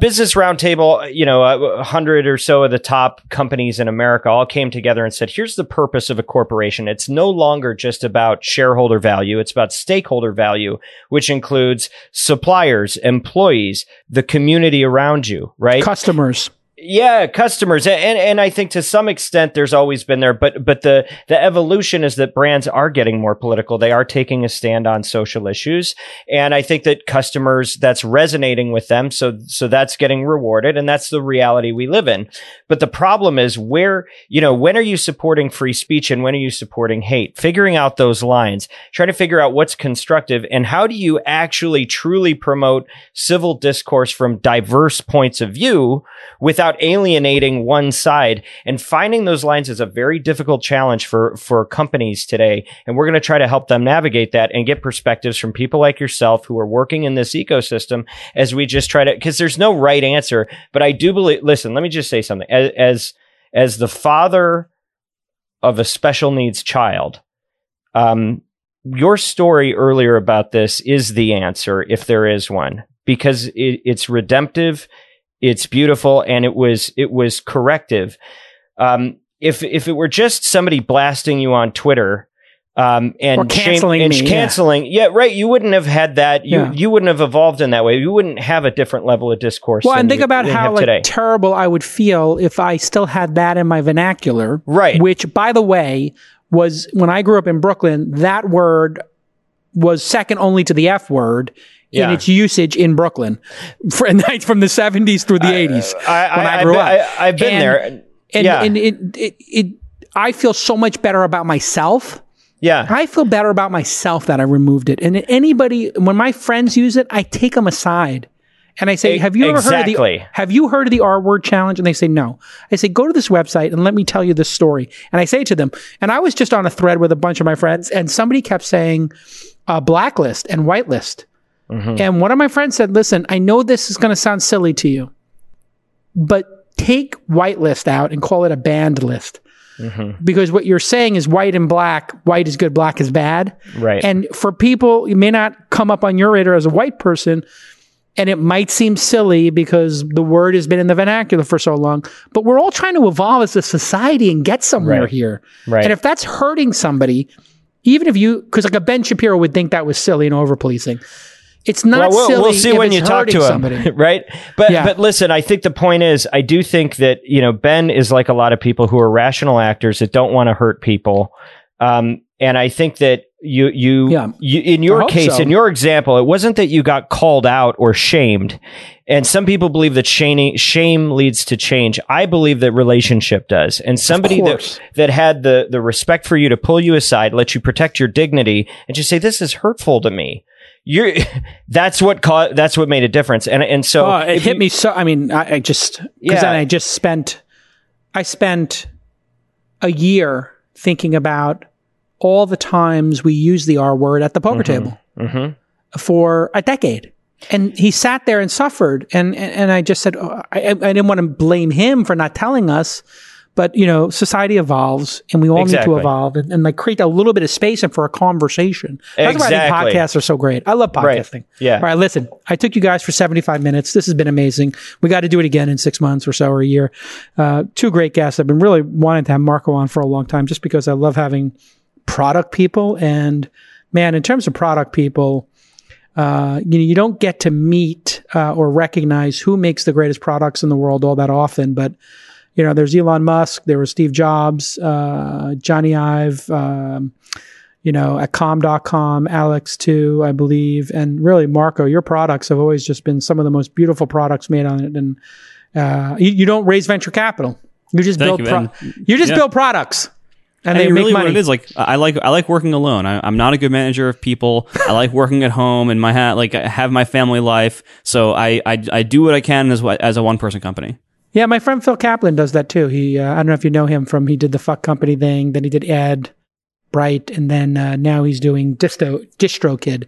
Business Roundtable, you know, 100 or so of the top companies in America all came together and said, here's the purpose of a corporation. It's no longer just about shareholder value. It's about stakeholder value, which includes suppliers, employees, the community around you, right? Customers. Yeah, customers. And I think to some extent there's always been there, but the evolution is that brands are getting more political. They are taking a stand on social issues. And I think that customers, that's resonating with them. So that's getting rewarded. And that's the reality we live in. But the problem is when are you supporting free speech and when are you supporting hate? Figuring out those lines, trying to figure out what's constructive and how do you actually truly promote civil discourse from diverse points of view without alienating one side, and finding those lines is a very difficult challenge for companies today. And we're going to try to help them navigate that and get perspectives from people like yourself who are working in this ecosystem as we just try to, because there's no right answer. But I do believe, listen, let me just say something. As the father of a special needs child, your story earlier about this is the answer, if there is one, because it's redemptive. It's beautiful, and it was corrective. If it were just somebody blasting you on Twitter, and canceling, you wouldn't have had that. You wouldn't have evolved in that way. You wouldn't have a different level of discourse. Well, and think about how terrible I would feel if I still had that in my vernacular. Right. Which, by the way, was when I grew up in Brooklyn. That word was second only to the F word. Yeah. In its usage in Brooklyn from the 70s through the 80s when I grew up. I've been there. And I feel so much better about myself Yeah. I feel better about myself that I removed it. And anybody, when my friends use it, I take them aside and I say, have you ever heard of the, have you heard of the R word challenge? And they say, no. I say, go to this website and let me tell you this story. And I say to them, and I was just on a thread with a bunch of my friends and somebody kept saying blacklist and whitelist. Mm-hmm. And one of my friends said, listen, I know this is going to sound silly to you, but take whitelist out and call it a banned list. Mm-hmm. Because what you're saying is white and black, white is good, black is bad. Right. And for people, it may not come up on your radar as a white person, and it might seem silly because the word has been in the vernacular for so long, but we're all trying to evolve as a society and get somewhere here. Right. And if that's hurting somebody, even if you, because like a Ben Shapiro would think that was silly and over-policing. It's not silly. We'll see when you talk to him, right? But listen, I think the point is, I do think that, you know, Ben is like a lot of people who are rational actors that don't want to hurt people. And I think that you in your case, in your example, it wasn't that you got called out or shamed. And some people believe that shame leads to change. I believe that relationship does. And somebody that had the respect for you to pull you aside, let you protect your dignity, and just say, this is hurtful to me. That's what made a difference. And so it hit me. So, I mean, I just, then I spent a year thinking about all the times we use the R word at the poker table for a decade. And he sat there and suffered. And I just said, I didn't want to blame him for not telling us, but you know, society evolves and we all need to evolve and like create a little bit of space and for a conversation. That's why I think podcasts are so great. I love podcasting. Right. Yeah. All right. Listen, I took you guys for 75 minutes. This has been amazing. We got to do it again in 6 months or so or a year. Two great guests. I've been really wanting to have Marco on for a long time just because I love having product people. And man, in terms of product people, you know, you don't get to meet or recognize who makes the greatest products in the world all that often, but you know, there's Elon Musk, there was Steve Jobs, Johnny Ive, you know, at com.com, Alex too, I believe. And really, Marco, your products have always just been some of the most beautiful products made on it. And you don't raise venture capital. You just build products. And they really make money. What it is, like, I like working alone. I'm not a good manager of people. I like working at home and I have my family life. So I do what I can as a one person company. Yeah, my friend Phil Kaplan does that too. He, I don't know if you know him he did the Fuck Company thing, then he did Ad Bright, and then now he's doing DistroKid.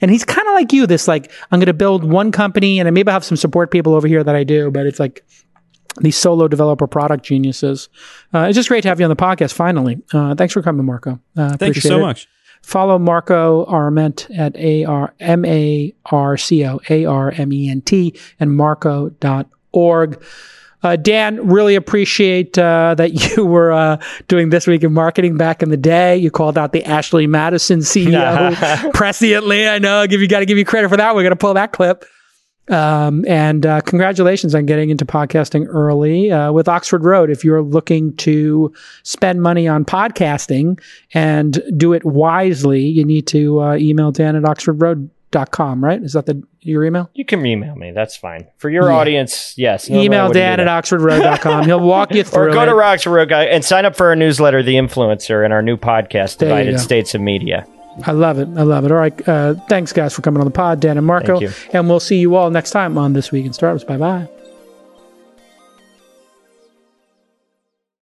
And he's kind of like you, I'm going to build one company, and I maybe have some support people over here that I do, but it's like these solo developer product geniuses. It's just great to have you on the podcast, finally. Thanks for coming, Marco. Thank you so much. Follow Marco Arment at ArmarcoArment and marco.org. Dan, really appreciate that you were doing This Week in Marketing back in the day. You called out the Ashley Madison CEO presciently. I know. Got to give you credit for that. We're going to pull that clip. And congratulations on getting into podcasting early with Oxford Road. If you're looking to spend money on podcasting and do it wisely, you need to email Dan at oxfordroad.com, right? Is that your email? You can email me. That's fine. For your audience, yes. Email Dan at oxfordroad.com. He'll walk you through it. Or go to Oxford Road and sign up for our newsletter, The Influencer, and our new podcast, Divided States of Media. I love it. All right. Thanks, guys, for coming on the pod, Dan and Marco. And we'll see you all next time on This Week in Startups. Bye-bye.